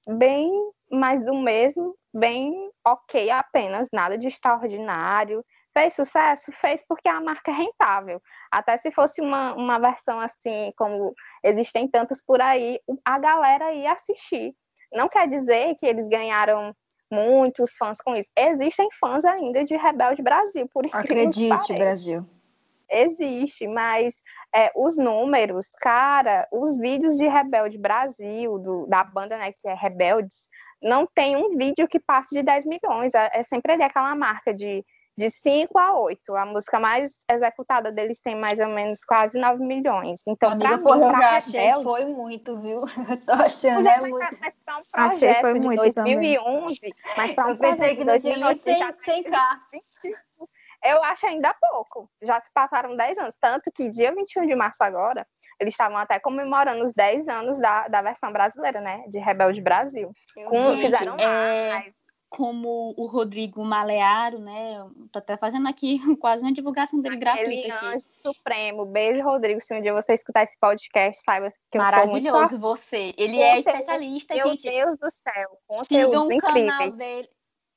bem mais do mesmo, bem ok apenas, nada de extraordinário. Fez sucesso? Fez porque a marca é rentável. Até se fosse uma, uma versão assim, como existem tantas por aí, a galera ia assistir. Não quer dizer que eles ganharam... muitos fãs com isso. Existem fãs ainda de Rebelde Brasil, por incrível que pareça. Acredite, Brasil. Existe, mas é, os números, cara, os vídeos de Rebelde Brasil, do, da banda, né, que é Rebeldes, não tem um vídeo que passe de dez milhões. É, é sempre ali aquela marca de, de cinco a oito. A música mais executada deles tem mais ou menos quase nove milhões. Então, amiga, pra, porra, pra eu já Rebelde, achei foi muito, viu? Eu tô achando, é muito. Mas pra um projeto foi de dois mil e onze... Também. Mas para um eu pensei que não tinha cem ká. Eu acho ainda pouco. Já se passaram dez anos. Tanto que dia vinte e um de março agora, eles estavam até comemorando os dez anos da, da versão brasileira, né? De Rebelde Brasil. Com, gente, fizeram mais. É... como o Rodrigo Malearo, né? Tô até fazendo aqui quase uma divulgação dele gratuita aqui. Anjo supremo. Beijo, Rodrigo. Se um dia você escutar esse podcast, saiba que eu sou muito... Maravilhoso você. Ele é especialista, gente. Meu Deus do céu. Conteúdos incríveis.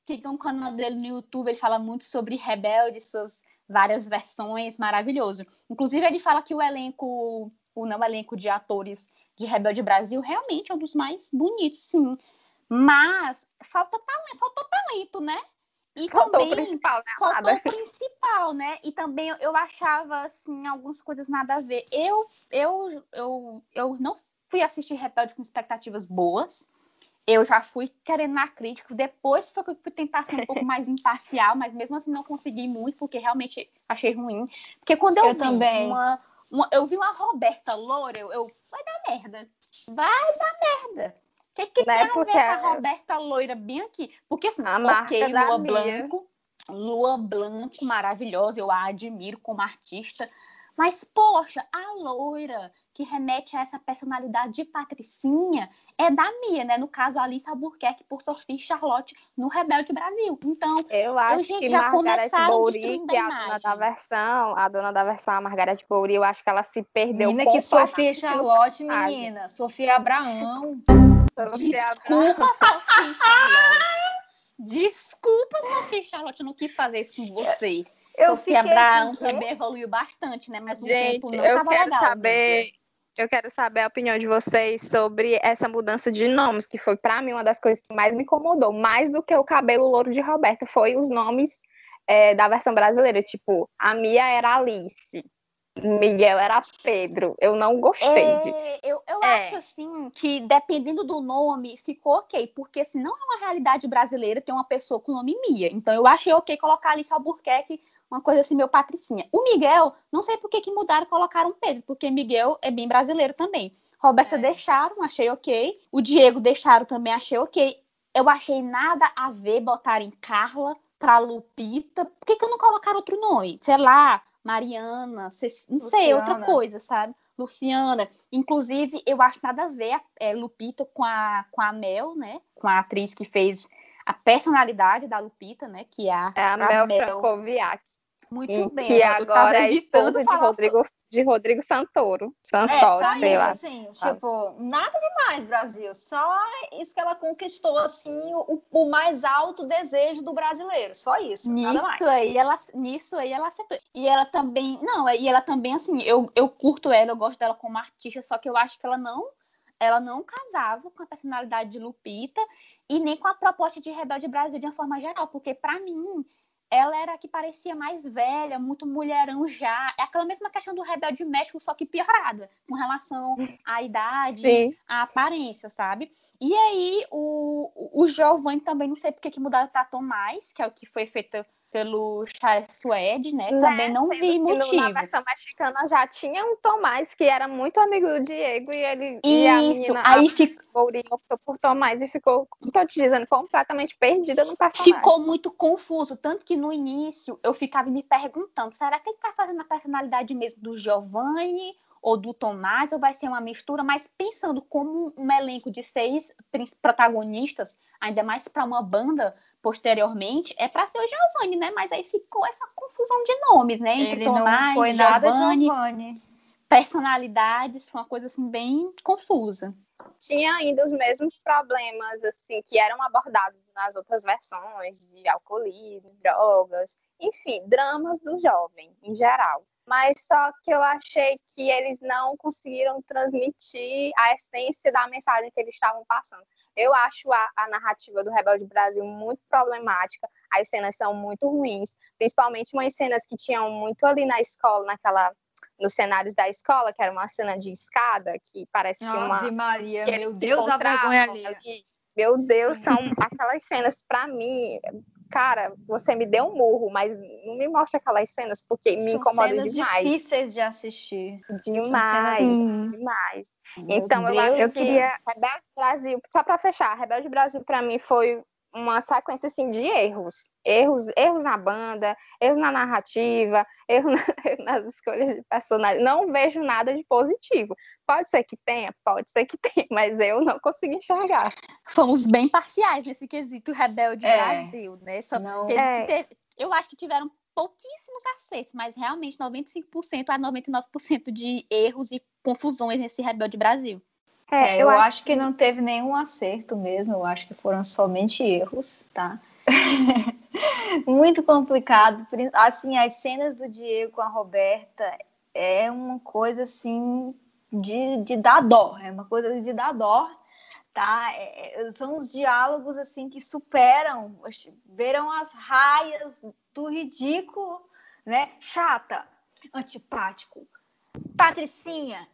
Sigam o canal dele no YouTube. Ele fala muito sobre Rebelde, suas várias versões. Maravilhoso. Inclusive, ele fala que o elenco... o não elenco de atores de Rebelde Brasil realmente é um dos mais bonitos, sim. Mas falta talento, faltou talento, né? E faltou também, o principal, né? Faltou o principal, né? E também eu achava, assim, algumas coisas nada a ver. Eu, eu, eu, eu não fui assistir Rebelde com expectativas boas. Eu já fui querendo na crítica. Depois foi que eu fui tentar ser um pouco mais imparcial, mas mesmo assim não consegui muito, porque realmente achei ruim. Porque quando eu, eu vi também. Uma, uma... Eu vi uma Roberta Loura, eu, eu... Vai dar merda. Vai dar merda. Que que tem a ver essa Roberta Loira bem aqui? Porque assim, a ok, Lua Blanco, Lua Blanco maravilhosa, eu a admiro como artista, mas poxa, a loira que remete a essa personalidade de Patricinha é da Mia, né? No caso, Alice Albuquerque por Sophie Charlotte no Rebelde Brasil. Então, eu acho eu, gente, que já Margareth Bouri, que é a dona da versão, a dona da versão, a Margareth Bouri, eu acho que ela se perdeu. Menina, que Sophia Charlotte, menina, Sophia Abrahão... Desculpa, Sophia Charlotte. Desculpa, Sophia Charlotte. Eu não quis fazer isso com você. Eu Sophia Abraham assim, também evoluiu bastante, né? Mas no gente, tempo não eu tava quero legal, saber. Eu quero saber a opinião de vocês sobre essa mudança de nomes, que foi, pra mim, uma das coisas que mais me incomodou. Mais do que o cabelo louro de Roberta, foi os nomes é, da versão brasileira. Tipo, a Mia era Alice. Miguel era Pedro, eu não gostei é, disso. Eu, eu é. acho assim que dependendo do nome ficou ok, porque se não é uma realidade brasileira ter uma pessoa com o nome Mia, então eu achei ok colocar Alice Albuquerque, uma coisa assim, meu Patricinha. O Miguel, não sei por que que mudaram e colocaram Pedro, porque Miguel é bem brasileiro também. Roberta é. deixaram, achei ok. O Diego deixaram também, achei ok. Eu achei nada a ver botarem Carla pra Lupita. Por que que eu não colocaram outro nome? Sei lá, Mariana, não sei, Luciana. Outra coisa, sabe? Luciana. Inclusive, eu acho nada a ver é, Lupita com a, com a Mel, né? Com a atriz que fez a personalidade da Lupita, né? Que é a, é a, a Mel Francoviac. Muito e bem. Que agora é esposa de Rodrigo, sobre... de Rodrigo Santoro. Santoro, é, só sei isso, lá. Assim, tipo, nada demais, Brasil. Só isso que ela conquistou, assim, o, o mais alto desejo do brasileiro. Só isso, nisso nada mais. Aí ela, nisso aí ela acertou. E ela também... Não, e ela também, assim, eu, eu curto ela, eu gosto dela como artista, só que eu acho que ela não... Ela não casava com a personalidade de Lupita e nem com a proposta de Rebelde Brasil de uma forma geral, porque, pra mim... Ela era a que parecia mais velha, muito mulherão já. É aquela mesma questão do Rebelde México, só que piorada, com relação à idade, sim, à aparência, sabe? E aí, o, o Giovanni também, não sei porque que mudaram pra Tomás, que é o que foi feito pelo Chai Suede, né? Também é, não vi motivo. Na versão mexicana já tinha um Tomás, que era muito amigo do Diego, e ele... Isso, e a menina, aí ficou... Mourinho optou por Tomás e ficou, tô te dizendo, completamente perdida no personagem. Ficou muito confuso, tanto que no início eu ficava me perguntando, será que ele tá fazendo a personalidade mesmo do Giovanni ou do Tomás, ou vai ser uma mistura? Mas pensando como um elenco de seis protagonistas, ainda mais para uma banda posteriormente, é para ser o Giovanni, né? Mas aí ficou essa confusão de nomes, né? Entre ele Tomás, não foi nada Giovanni, Giovanni. Personalidades, foi uma coisa assim bem confusa. Tinha ainda os mesmos problemas, assim, que eram abordados nas outras versões, de alcoolismo, drogas, enfim, dramas do jovem, em geral. Mas só que eu achei que eles não conseguiram transmitir a essência da mensagem que eles estavam passando. Eu acho a, a narrativa do Rebelde Brasil muito problemática, as cenas são muito ruins, principalmente umas cenas que tinham muito ali na escola, naquela... nos cenários da escola, que era uma cena de escada, que parece que uma... Ave Maria, que meu Deus, a vergonha ali. ali. Meu Deus, são aquelas cenas, pra mim, cara, você me deu um murro, mas não me mostra aquelas cenas, porque são me incomoda demais. São cenas difíceis de assistir. Demais, cenas... demais. Meu então, Deus eu, eu queria... Rebelde Brasil, só pra fechar, Rebelde Brasil, pra mim, foi uma sequência assim, de erros. erros. Erros na banda, erros na narrativa, erros na, nas escolhas de personagem. Não vejo nada de positivo. Pode ser que tenha, pode ser que tenha, mas eu não consegui enxergar. Fomos bem parciais nesse quesito Rebelde é. Brasil, né? Só não, teve é. que ter, eu acho que tiveram pouquíssimos acertos, mas realmente noventa e cinco por cento a noventa e nove por cento de erros e confusões nesse Rebelde Brasil. É, é, eu, eu acho que... que não teve nenhum acerto mesmo, eu acho que foram somente erros, tá? Muito complicado, assim, as cenas do Diego com a Roberta é uma coisa, assim, de, de dar dó, é uma coisa de dar dó, tá? É, são uns diálogos, assim, que superam, beiram as raias do ridículo, né? Chata, antipático, patricinha,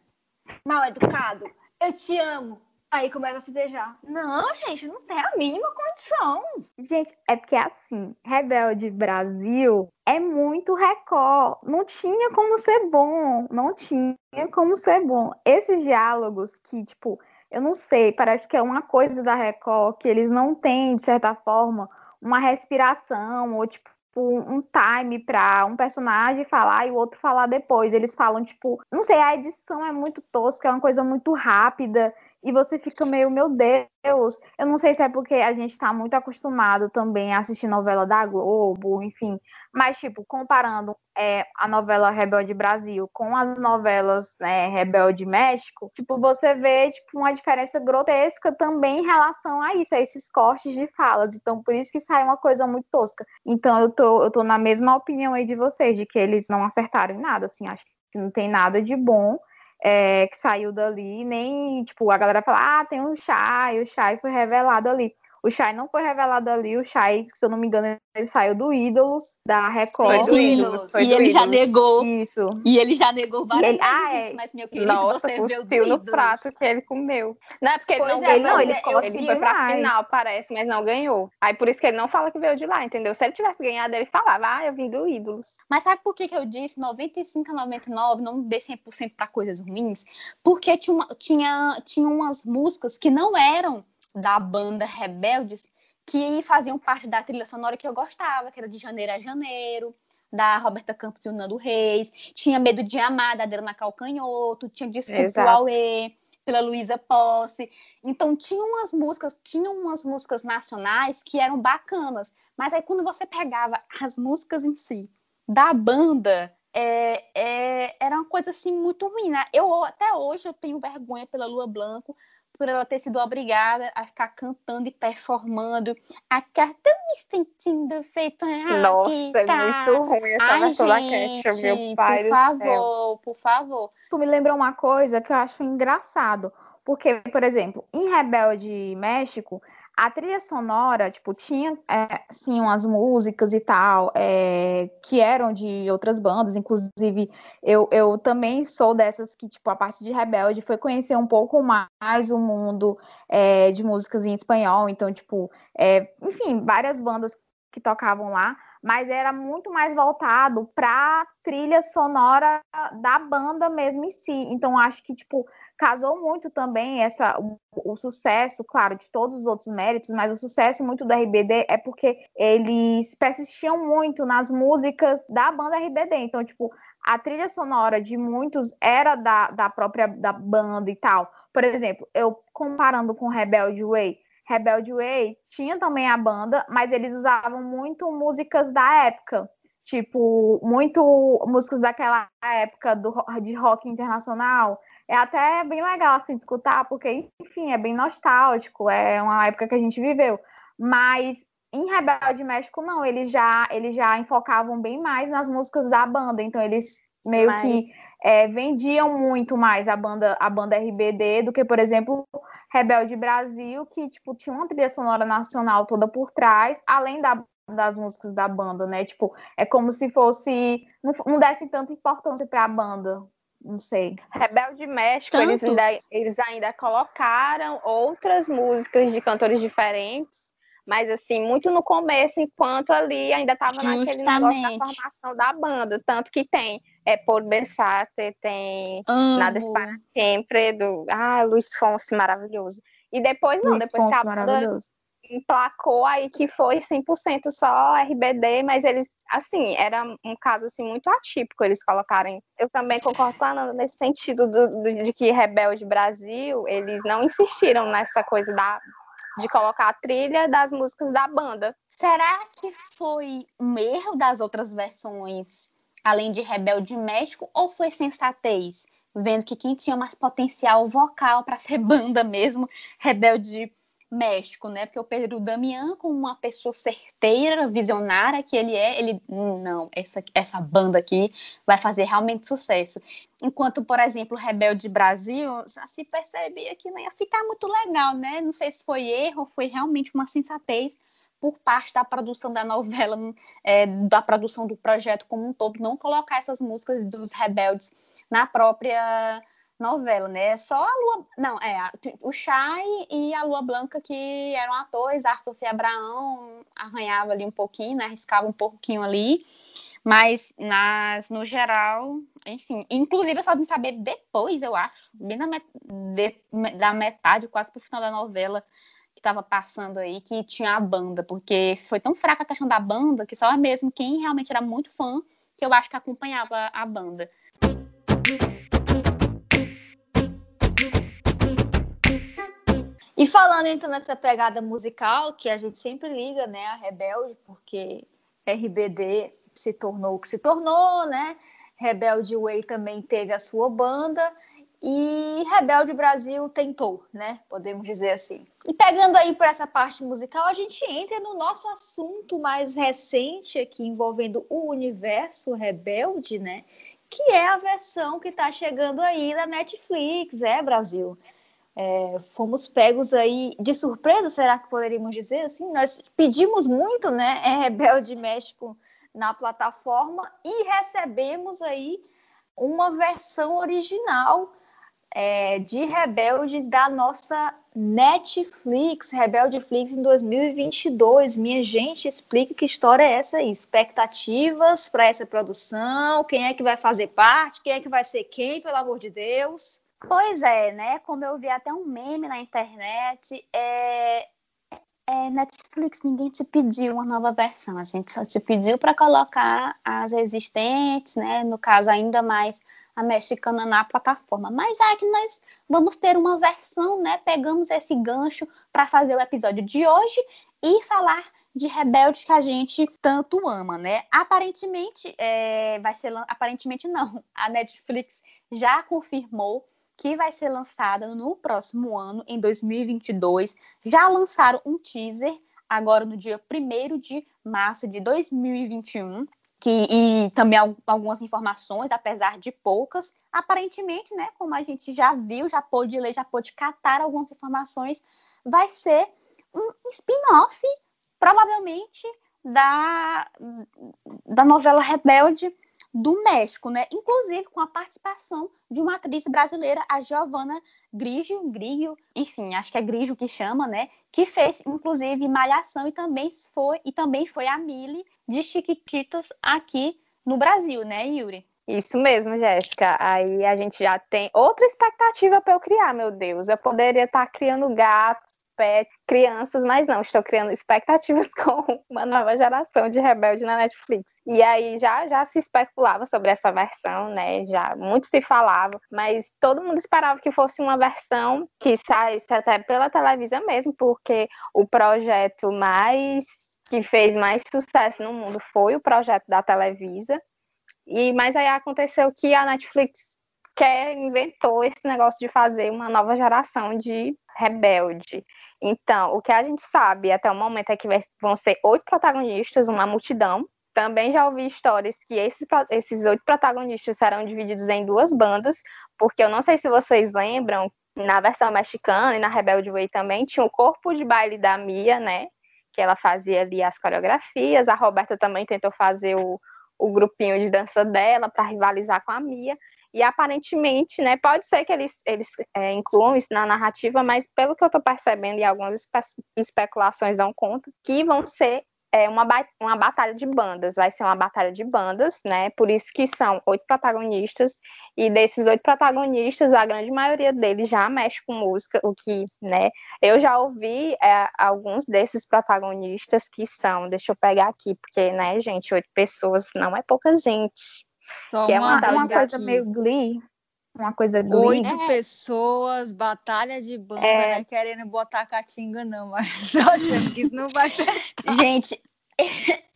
mal educado, eu te amo. Aí começa a se beijar. Não, gente, não tem a mínima condição. Gente, é porque assim, Rebelde Brasil é muito Record. Não tinha como ser bom. Não tinha como ser bom. Esses diálogos que, tipo, eu não sei, parece que é uma coisa da Record que eles não têm, de certa forma, uma respiração ou, tipo, um time pra um personagem falar e o outro falar depois. Eles falam, tipo, não sei, a edição é muito tosca, é uma coisa muito rápida e você fica meio, meu Deus. Eu não sei se é porque a gente tá muito acostumado também a assistir novela da Globo, enfim. Mas, tipo, comparando é, a novela Rebelde Brasil com as novelas né, Rebelde México, tipo, você vê, tipo, uma diferença grotesca também em relação a isso, a esses cortes de falas. Então, por isso que sai uma coisa muito tosca. Então, eu tô, eu tô na mesma opinião aí de vocês, de que eles não acertaram em nada, assim. Acho que não tem nada de bom. É, que saiu dali, nem, tipo, a galera fala, ah, tem um Chay, o Chay foi revelado ali. O Chay não foi revelado ali, o Chay, se eu não me engano, ele saiu do Ídolos, da Record. Foi do Ídolos. Foi e do ele Ídolos. Já negou. Isso. E ele já negou várias ele, vezes, ah, é. Mas, meu querido, nossa, você viu do no prato que ele comeu. Não é porque ele pois não é, ganhou, ele, ficou, ele foi pra mais. Final, parece, mas não ganhou. Aí, por isso que ele não fala que veio de lá, entendeu? Se ele tivesse ganhado, ele falava, ah, eu vim do Ídolos. Mas sabe por que que eu disse noventa e cinco a noventa e nove, não dê cem por cento pra coisas ruins? Porque tinha, uma, tinha, tinha umas músicas que não eram da banda Rebeldes, que faziam parte da trilha sonora que eu gostava, que era de Janeiro a Janeiro, da Roberta Campos e o Nando Reis, tinha Medo de Amar, da Adriana Calcanhoto, tinha Desculpa o Auê, pela Luísa Posse. Então, tinham umas músicas, tinham umas músicas nacionais que eram bacanas, mas aí quando você pegava as músicas em si, da banda... É, é, era uma coisa, assim, muito ruim, né? Eu, até hoje, eu tenho vergonha pela Lua Blanco, por ela ter sido obrigada a ficar cantando e performando a carta me sentindo feito nossa, é muito ruim essa versão da Cat, meu pai do céu. Por favor, por favor. Tu me lembrou uma coisa que eu acho engraçado, porque, por exemplo, em Rebelde México, a trilha sonora, tipo, tinha, é, assim, umas músicas e tal, é, que eram de outras bandas, inclusive, eu, eu também sou dessas que, tipo, a parte de Rebelde foi conhecer um pouco mais o mundo é, de músicas em espanhol, então, tipo, é, enfim, várias bandas que tocavam lá, mas era muito mais voltado pra trilha sonora da banda mesmo em si, então, acho que, tipo... Casou muito também essa, o, o sucesso, claro, de todos os outros méritos, mas o sucesso muito do R B D é porque eles persistiam muito nas músicas da banda R B D. Então, tipo, a trilha sonora de muitos era da, da própria da banda e tal. Por exemplo, eu comparando com Rebelde Way, Rebelde Way tinha também a banda, mas eles usavam muito músicas da época. Tipo, muito músicas daquela época do, de rock internacional. É até bem legal, assim, escutar, porque, enfim, é bem nostálgico, é uma época que a gente viveu. Mas em Rebelde México, não, eles já, eles já enfocavam bem mais nas músicas da banda, então eles meio Mas... que é, vendiam muito mais a banda, a banda R B D do que, por exemplo, Rebelde Brasil, que, tipo, tinha uma trilha sonora nacional toda por trás, além da das músicas da banda, né? Tipo, é como se fosse... Não, não desse tanta importância pra banda. Não sei. Rebelde México, eles ainda, eles ainda colocaram outras músicas de cantores diferentes, mas assim, muito no começo, enquanto ali ainda estava naquele negócio da formação da banda. Tanto que tem é, Por Besarte, tem Amo. Nada Para Sempre, do ah, Luiz Fonsi, maravilhoso. E depois não, Luiz depois Fonsi, que a banda emplacou aí que foi cem por cento só R B D, mas eles, assim, era um caso assim, muito atípico eles colocarem. Eu também concordo com a Ananda nesse sentido do, do, de que Rebelde Brasil, eles não insistiram nessa coisa da, de colocar a trilha das músicas da banda. Será que foi um erro das outras versões, além de Rebelde México, ou foi sensatez? Vendo que quem tinha mais potencial vocal para ser banda mesmo, Rebelde México, né? Porque o Pedro Damián, como uma pessoa certeira, visionária que ele é, ele, não, essa, essa banda aqui vai fazer realmente sucesso. Enquanto, por exemplo, Rebelde Brasil, já se percebia que não ia ficar muito legal, né? Não sei se foi erro ou foi realmente uma sensatez por parte da produção da novela, é, da produção do projeto como um todo, não colocar essas músicas dos rebeldes na própria novela, né? Só a Lua... Não, é, a, o Chay e a Lua Blanca, que eram atores, a Sophia Abrahão arranhava ali um pouquinho, né? Arriscava um pouquinho ali, mas nas, no geral, enfim. Inclusive, eu só vim saber depois, eu acho, bem na met- de, da metade, quase pro final da novela que estava passando aí, que tinha a banda, porque foi tão fraca a questão da banda que só mesmo quem realmente era muito fã que eu acho que acompanhava a banda. E falando então nessa pegada musical, que a gente sempre liga, né, a Rebelde, porque R B D se tornou o que se tornou, né? Rebelde Way também teve a sua banda e Rebelde Brasil tentou, né? Podemos dizer assim. E pegando aí por essa parte musical, a gente entra no nosso assunto mais recente aqui, envolvendo o universo Rebelde, né? Que é a versão que está chegando aí na Netflix, é, Brasil? É, fomos pegos aí de surpresa, será que poderíamos dizer assim? Nós pedimos muito, né, é Rebelde México na plataforma e recebemos aí uma versão original é, de Rebelde da nossa Netflix, Rebeldeflix em dois mil e vinte e dois. Minha gente, explica que história é essa aí, expectativas para essa produção, quem é que vai fazer parte, quem é que vai ser quem, pelo amor de Deus. Pois é, né? Como eu vi até um meme na internet, é... é Netflix, ninguém te pediu uma nova versão, a gente só te pediu para colocar as existentes, né? No caso, ainda mais a mexicana na plataforma. Mas é que nós vamos ter uma versão, né? Pegamos esse gancho para fazer o episódio de hoje e falar de Rebelde que a gente tanto ama, né? Aparentemente, é... vai ser... Aparentemente não, a Netflix já confirmou que vai ser lançada no próximo ano, em dois mil e vinte e dois. Já lançaram um teaser, agora no dia primeiro de março de dois mil e vinte e um, que, e também algumas informações, apesar de poucas. Aparentemente, né, como a gente já viu, já pôde ler, já pôde catar algumas informações, vai ser um spin-off, provavelmente, da, da novela Rebelde do México, né? Inclusive com a participação de uma atriz brasileira, a Giovana Grigio, Grigio, enfim, acho que é Grigio que chama, né? Que fez, inclusive, Malhação e também foi, e também foi a Millie de Chiquititas aqui no Brasil, né, Yuri? Isso mesmo, Jéssica. Aí a gente já tem outra expectativa para eu criar, meu Deus. Eu poderia estar criando gatos, pets, crianças, mas não, estou criando expectativas com uma nova geração de Rebelde na Netflix. E aí já, já se especulava sobre essa versão, né? Já muito se falava, mas todo mundo esperava que fosse uma versão que saísse até pela Televisa mesmo, porque o projeto mais que fez mais sucesso no mundo foi o projeto da Televisa. E, mas aí aconteceu que a Netflix que inventou esse negócio de fazer uma nova geração de Rebelde. Então, o que a gente sabe até o momento é que vão ser oito protagonistas, uma multidão. Também já ouvi histórias que esses, esses oito protagonistas serão divididos em duas bandas, porque eu não sei se vocês lembram, na versão mexicana e na Rebelde Way também, tinha o corpo de baile da Mia, né? Que ela fazia ali as coreografias. A Roberta também tentou fazer o, o grupinho de dança dela para rivalizar com a Mia. E aparentemente, né, pode ser que eles, eles é, incluam isso na narrativa, mas pelo que eu estou percebendo e algumas espe- especulações dão conta, que vão ser é uma, ba- uma batalha de bandas, vai ser uma batalha de bandas, né? Por isso que são oito protagonistas, e desses oito protagonistas, a grande maioria deles já mexe com música, o que, né? Eu já ouvi é, alguns desses protagonistas que são, deixa eu pegar aqui, porque, né, gente, oito pessoas não é pouca gente. Toma, que é uma, uma coisa aqui. Meio Glee. Uma coisa Glee. Oito é. pessoas, batalha de banda, é. né? Querendo botar caatinga, não, mas achando que isso não vai. Gente,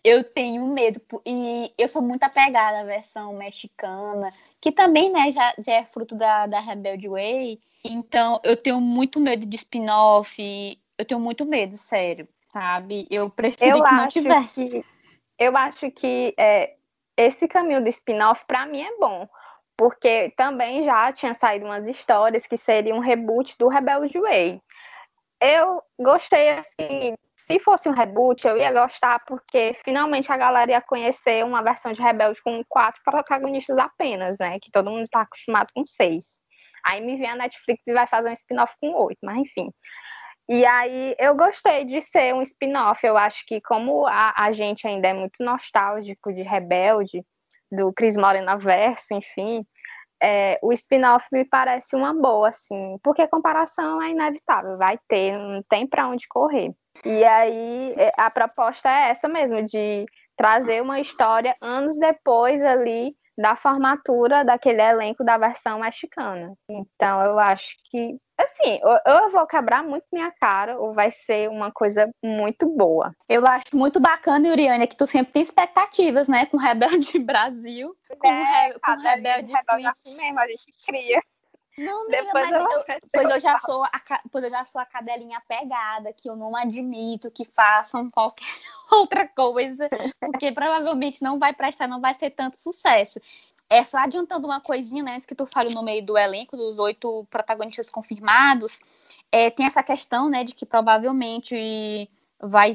eu tenho medo. E eu sou muito apegada à versão mexicana, que também, né, já, já é fruto da, da Rebelde Way. Então, eu tenho muito medo de spin-off. Eu tenho muito medo, sério, sabe? Eu prefiro eu que não tivesse. Que, eu acho que é, esse caminho do spin-off, pra mim, é bom. Porque também já tinha saído umas histórias que seria um reboot do Rebelde Way. Eu gostei, assim, se fosse um reboot, eu ia gostar, porque finalmente a galera ia conhecer uma versão de Rebelde com quatro protagonistas apenas, né? Que todo mundo está acostumado com seis. Aí me vem a Netflix e vai fazer um spin-off com oito, mas enfim. E aí eu gostei de ser um spin-off. Eu acho que como a, a gente ainda é muito nostálgico de Rebelde, do Cris Morena verso, enfim, é, o spin-off me parece uma boa, assim, porque a comparação é inevitável, vai ter, não tem para onde correr. E aí a proposta é essa mesmo, de trazer uma história anos depois ali da formatura daquele elenco da versão mexicana. Então eu acho que, assim, ou eu vou quebrar muito minha cara, ou vai ser uma coisa muito boa. Eu acho muito bacana, Iuriane, que tu sempre tem expectativas, né? Com Rebelde Brasil, com, é, Re... com Rebelde Rebelde assim mesmo, a gente cria. Não, amiga, depois mas eu, eu, pois eu, já sou a, pois eu já sou a cadelinha apegada, que eu não admito que façam qualquer outra coisa, porque provavelmente não vai prestar, não vai ser tanto sucesso. É só adiantando uma coisinha, né, que tu falou no meio do elenco, dos oito protagonistas confirmados, é, tem essa questão, né, de que provavelmente vai,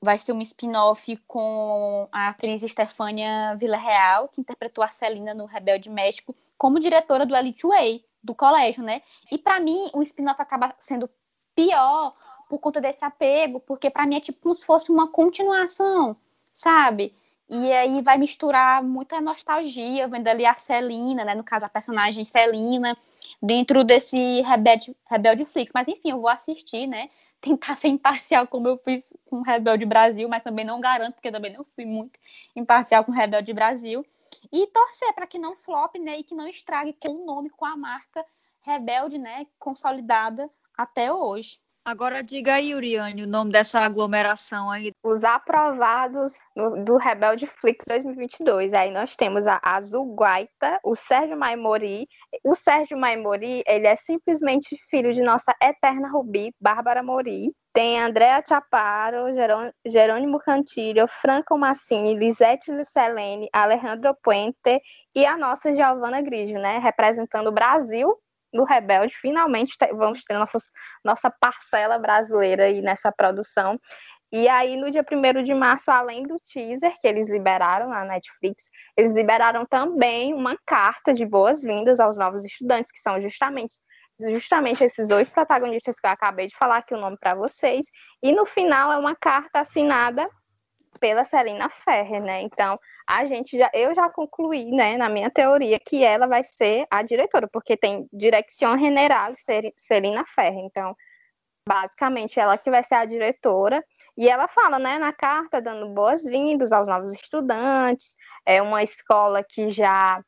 vai ser um spin-off com a atriz Estefânia Villarreal, que interpretou a Selena no Rebelde México, como diretora do Elite Way, do colégio, né? E pra mim o spin-off acaba sendo pior por conta desse apego, porque pra mim é tipo como se fosse uma continuação, sabe? E aí vai misturar muita nostalgia, vendo ali a Celina, né? No caso, a personagem Celina, dentro desse Rebelde, Rebeldeflix. Mas enfim, eu vou assistir, né? Tentar ser imparcial como eu fiz com Rebelde Brasil, mas também não garanto, porque eu também não fui muito imparcial com Rebelde Brasil. E torcer para que não flop, né, e que não estrague com o nome, com a marca Rebelde, né, consolidada até hoje. Agora diga aí, Iuriane, o nome dessa aglomeração aí. Os aprovados do, do Rebeldeflix dois mil e vinte e dois. Aí nós temos a Azul Guaita, o Sérgio Maimori. O Sérgio Maimori, ele é simplesmente filho de nossa eterna Rubi, Bárbara Mori. Tem Andréa Chaparro, Jerônimo Cantilho, Franco Massini, Lisete Licelene, Alejandro Puente e a nossa Giovana Grigio, né, representando o Brasil no Rebelde. Finalmente vamos ter nossas, nossa parcela brasileira aí nessa produção. E aí, no dia primeiro de março, além do teaser que eles liberaram na Netflix, eles liberaram também uma carta de boas-vindas aos novos estudantes, que são justamente... justamente esses oito protagonistas que eu acabei de falar aqui o nome para vocês, e no final é uma carta assinada pela Selena Ferrer, né? Então, a gente já, eu já concluí, né, na minha teoria, que ela vai ser a diretora, porque tem Dirección General Selena Ferrer, então basicamente ela que vai ser a diretora. E ela fala, né, na carta, dando boas-vindas aos novos estudantes, é uma escola que já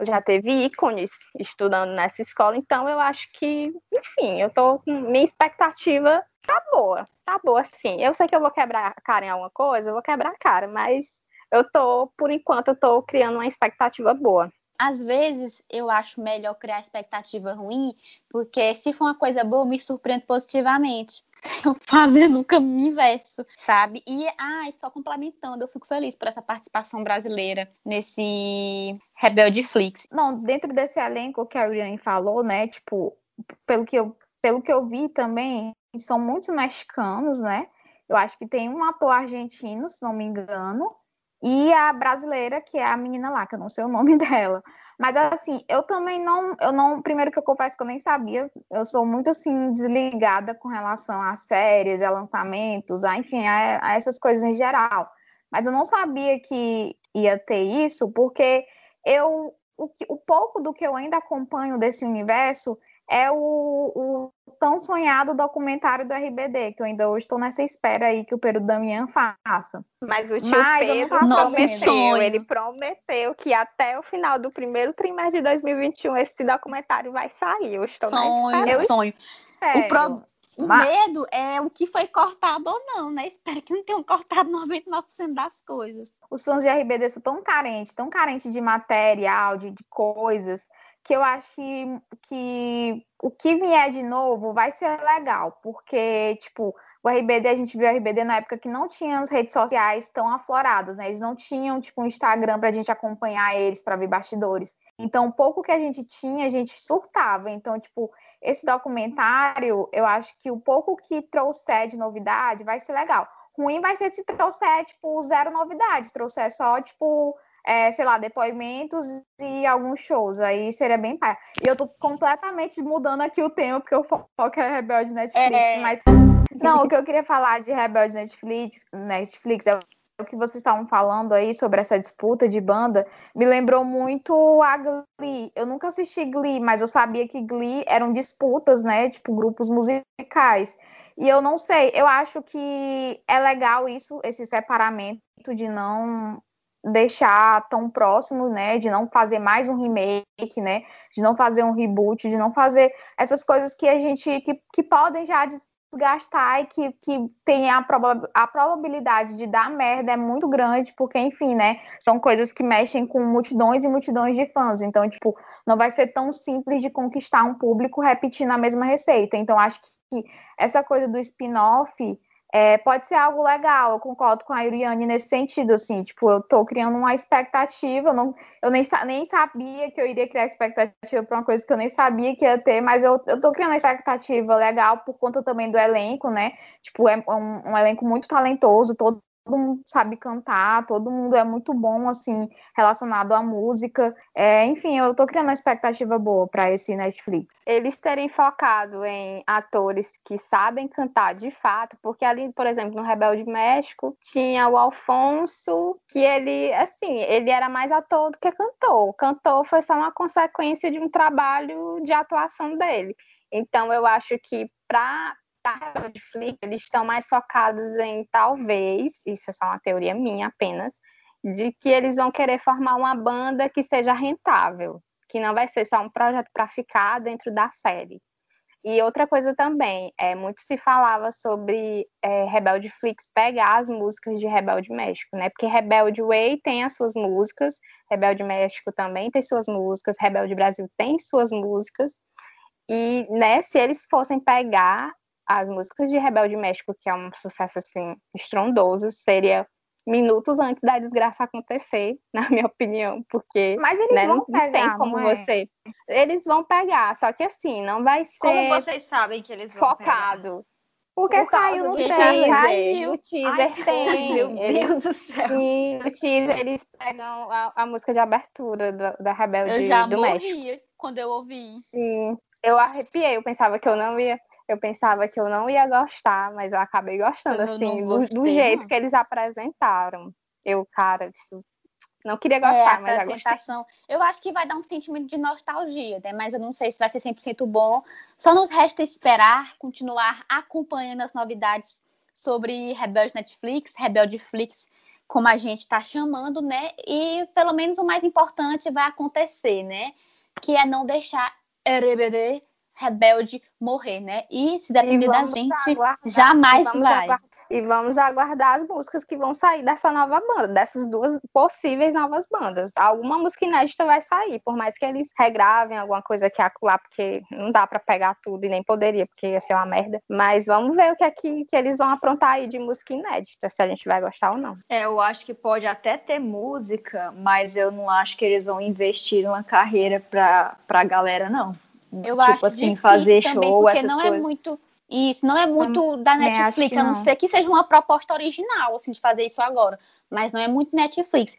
já teve ícones estudando nessa escola, então eu acho que, enfim, eu tô com minha expectativa tá boa, tá boa sim. Eu sei que eu vou quebrar a cara em alguma coisa, eu vou quebrar a cara, mas eu tô, por enquanto, eu tô criando uma expectativa boa. Às vezes, eu acho melhor criar expectativa ruim, porque se for uma coisa boa, eu me surpreendo positivamente. Eu fazendo o caminho inverso, sabe? E, ah, e só complementando, eu fico feliz por essa participação brasileira nesse Rebeldeflix. Não, dentro desse elenco que a Iuriane falou, né, tipo, pelo que, eu, pelo que eu vi também, são muitos mexicanos, né? Eu acho que tem um ator argentino, se não me engano, E a brasileira, que é a menina lá, que eu não sei o nome dela. Mas, assim, eu também não... eu não primeiro que eu confesso que eu nem sabia. Eu sou muito, assim, desligada com relação a séries, a lançamentos, a, enfim, a, a essas coisas em geral. Mas eu não sabia que ia ter isso, porque eu... O, que, o pouco do que eu ainda acompanho desse universo é o, o tão sonhado documentário do R B D, que eu ainda hoje estou nessa espera aí que o Pedro Damián faça. Mas o tio Mas Pedro prometeu, ele prometeu que até o final do primeiro trimestre de dois mil e vinte e um esse documentário vai sair. Eu estou sonho, na espera. Eu sonho. O pro... O Mas... medo é o que foi cortado ou não, né? Espero que não tenham cortado noventa e nove por cento das coisas. Os fãs de R B D são tão carentes, tão carentes de material, de, de coisas, que eu acho que, que o que vier de novo vai ser legal, porque, tipo, o R B D, a gente viu o R B D na época que não tinha as redes sociais tão afloradas, né? Eles não tinham, tipo, um Instagram pra gente acompanhar eles, pra ver bastidores. Então, o pouco que a gente tinha, a gente surtava. Então, tipo, esse documentário, eu acho que o pouco que trouxer de novidade vai ser legal. Ruim vai ser se trouxer, tipo, zero novidade. Trouxer só, tipo, é, sei lá, depoimentos e alguns shows. Aí seria bem pai. E eu tô completamente mudando aqui o tema, porque o foco é Rebelde Netflix. É. Mas... Não, o que eu queria falar de Rebelde Netflix, Netflix é... O que vocês estavam falando aí sobre essa disputa de banda me lembrou muito a Glee. Eu nunca assisti Glee, mas eu sabia que Glee eram disputas, né? Tipo, grupos musicais. E eu não sei, eu acho que é legal isso, esse separamento de não deixar tão próximo, né? De não fazer mais um remake, né? De não fazer um reboot, de não fazer essas coisas que a gente... que, que podem já... gastar e que, que tem a, proba- a probabilidade de dar merda é muito grande, porque, enfim, né, são coisas que mexem com multidões e multidões de fãs, então, tipo, não vai ser tão simples de conquistar um público repetindo a mesma receita, então acho que essa coisa do spin-off é, pode ser algo legal, eu concordo com a Iuriane nesse sentido, assim, tipo, eu tô criando uma expectativa, eu, não, eu nem, nem sabia que eu iria criar expectativa pra uma coisa que eu nem sabia que ia ter, mas eu, eu tô criando uma expectativa legal por conta também do elenco, né, tipo, é um, um elenco muito talentoso, todo mundo sabe cantar, todo mundo é muito bom, assim, relacionado à música, é, enfim, eu tô criando uma expectativa boa pra esse Netflix. Eles terem focado em atores que sabem cantar de fato, porque ali, por exemplo, no Rebelde México, tinha o Alfonso, que ele, assim, ele era mais ator do que cantor. Cantor foi só uma consequência de um trabalho de atuação dele. Então, eu acho que pra... Netflix, eles estão mais focados em talvez, isso é só uma teoria minha apenas, de que eles vão querer formar uma banda que seja rentável, que não vai ser só um projeto para ficar dentro da série. E outra coisa também, é, muito se falava sobre é, Rebeldeflix pegar as músicas de Rebelde México, né? Porque Rebelde Way tem as suas músicas, Rebelde México também tem suas músicas, Rebelde Brasil tem suas músicas, e, né, se eles fossem pegar as músicas de Rebelde México, que é um sucesso, assim, estrondoso, seria minutos antes da desgraça acontecer, na minha opinião, porque... Mas eles, né, vão não, pegar, não tem como não é? Você... Eles vão pegar, só que, assim, não vai ser... Como vocês sabem que eles vão focado. Pegar? Porque Por saiu no teaser, saiu. O teaser Ai, tem... Meu eles, Deus do céu! E no teaser eles pegam a, a música de abertura da, da Rebelde do México. Eu já morri quando eu ouvi. Sim, eu arrepiei, eu pensava que eu não ia... Eu pensava que eu não ia gostar, mas eu acabei gostando, eu assim, gostei, do, do jeito não. que eles apresentaram. Eu, cara, isso, não queria gostar, é, mas eu gostei. Eu acho que vai dar um sentimento de nostalgia, né? Mas eu não sei se vai ser cem por cento bom. Só nos resta esperar, continuar acompanhando as novidades sobre Rebelde Netflix, Rebeldeflix, como a gente está chamando, né? E, pelo menos, o mais importante vai acontecer, né? Que é não deixar R B D... Rebelde morrer, né? E se depender e da gente, aguardar, jamais vai. Aguardar, e vamos aguardar as músicas que vão sair dessa nova banda, dessas duas possíveis novas bandas. Alguma música inédita vai sair, por mais que eles regravem alguma coisa que acolá, porque não dá pra pegar tudo e nem poderia, porque ia ser uma merda. Mas vamos ver o que é que, que eles vão aprontar aí de música inédita, se a gente vai gostar ou não. É, eu acho que pode até ter música, mas eu não acho que eles vão investir numa carreira pra, pra galera, não. Eu tipo acho assim, fazer show, também, porque não coisas. É muito E isso não é muito não, da Netflix, né, a não, não ser que seja uma proposta original, assim, de fazer isso agora. Mas não é muito Netflix.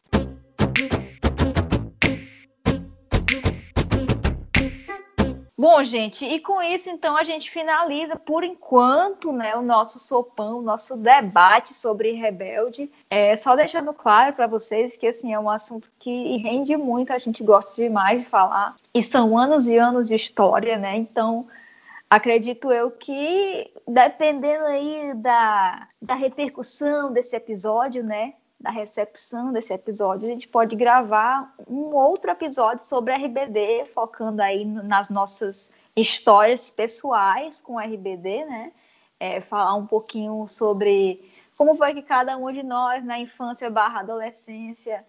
Bom, gente, e com isso, então, a gente finaliza, por enquanto, né, o nosso sopão, o nosso debate sobre Rebelde. É, só deixando claro para vocês que, assim, é um assunto que rende muito, a gente gosta demais de falar. E são anos e anos de história, né, então... Acredito eu que, dependendo aí da, da repercussão desse episódio, né? Da recepção desse episódio, a gente pode gravar um outro episódio sobre a R B D, focando aí nas nossas histórias pessoais com a R B D, né? É, falar um pouquinho sobre como foi que cada um de nós, na infância barra adolescência,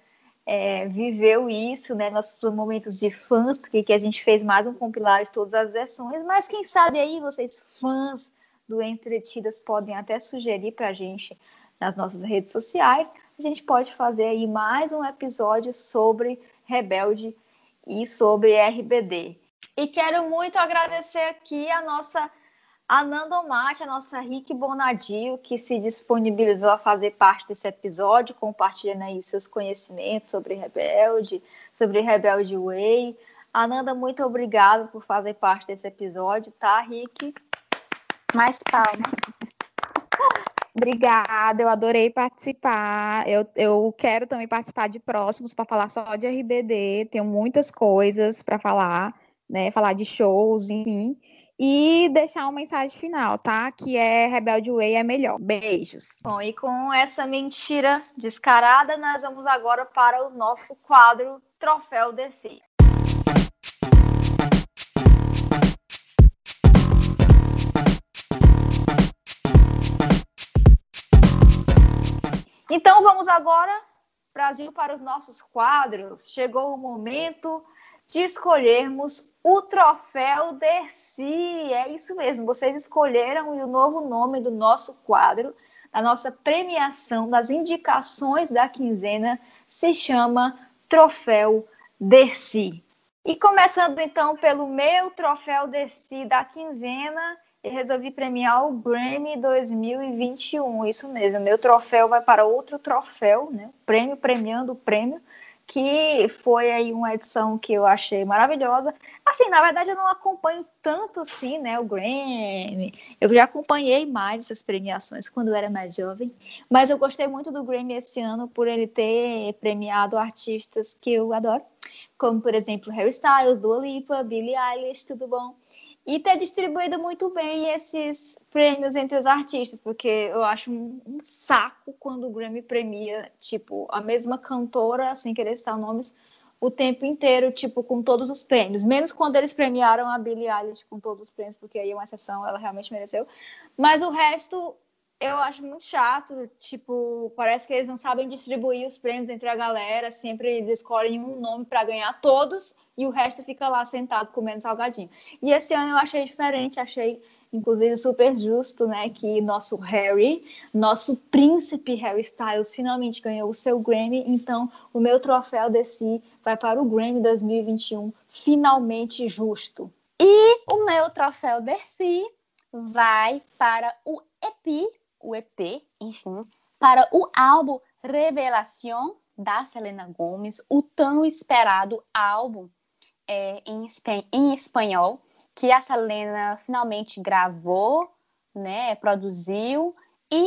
É, viveu isso, né, nossos momentos de fãs, porque que a gente fez mais um compilado de todas as versões, mas quem sabe aí vocês, fãs do Entretidas, podem até sugerir pra gente nas nossas redes sociais. A gente pode fazer aí mais um episódio sobre Rebelde e sobre R B D. E quero muito agradecer aqui a nossa Ananda Mate, a nossa Rick Bonadil, que se disponibilizou a fazer parte desse episódio, compartilhando aí seus conhecimentos sobre Rebelde, sobre Rebelde Way. Ananda, muito obrigada por fazer parte desse episódio, tá, Rick? Mais palmas. Obrigada, eu adorei participar. Eu, eu quero também participar de próximos para falar só de R B D, tenho muitas coisas para falar, né? Falar de shows, enfim. E deixar uma mensagem final, tá? Que é Rebelde Way é melhor. Beijos. Bom, e com essa mentira descarada, nós vamos agora para o nosso quadro Troféu D C. Então vamos agora, Brasil, para os nossos quadros. Chegou o momento de escolhermos o Troféu Dercy. É isso mesmo, vocês escolheram o novo nome do nosso quadro, da nossa premiação, das indicações da quinzena, se chama Troféu Dercy. E começando então pelo meu Troféu Dercy da quinzena, eu resolvi premiar o Grammy dois mil e vinte e um, isso mesmo, meu troféu vai para outro troféu, né? Prêmio premiando o prêmio, que foi aí uma edição que eu achei maravilhosa. Assim, na verdade, eu não acompanho tanto, assim, né, o Grammy. Eu já acompanhei mais essas premiações quando eu era mais jovem, mas eu gostei muito do Grammy esse ano por ele ter premiado artistas que eu adoro, como, por exemplo, Harry Styles, Dua Lipa, Billie Eilish, tudo bom? E ter distribuído muito bem esses prêmios entre os artistas, porque eu acho um, um saco quando o Grammy premia, tipo, a mesma cantora, sem querer citar nomes, o tempo inteiro, tipo, com todos os prêmios. Menos quando eles premiaram a Billie Eilish com todos os prêmios, porque aí é uma exceção, ela realmente mereceu. Mas o resto, eu acho muito chato, tipo, parece que eles não sabem distribuir os prêmios entre a galera, sempre eles escolhem um nome para ganhar todos, e o resto fica lá sentado comendo salgadinho. E esse ano eu achei diferente, achei, inclusive, super justo, né, que nosso Harry, nosso príncipe Harry Styles, finalmente ganhou o seu Grammy, então o meu troféu desse vai para o Grammy dois mil e vinte e um, finalmente justo. E o meu troféu desse vai para o E P, o E P, enfim, para o álbum Revelación, da Selena Gomes, o tão esperado álbum É, em, espan- em espanhol, que a Selena finalmente gravou, né, produziu e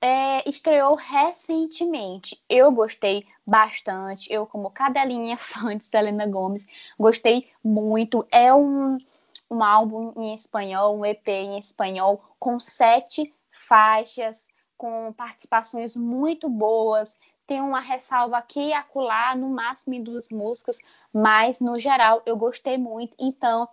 é, estreou recentemente. Eu gostei bastante, eu como cadelinha fã de Selena Gomes, gostei muito. É um, um álbum em espanhol, um E P em espanhol, com sete faixas, com participações muito boas. Tem uma ressalva aqui e acolá, no máximo em duas músicas, mas no geral eu gostei muito. Então,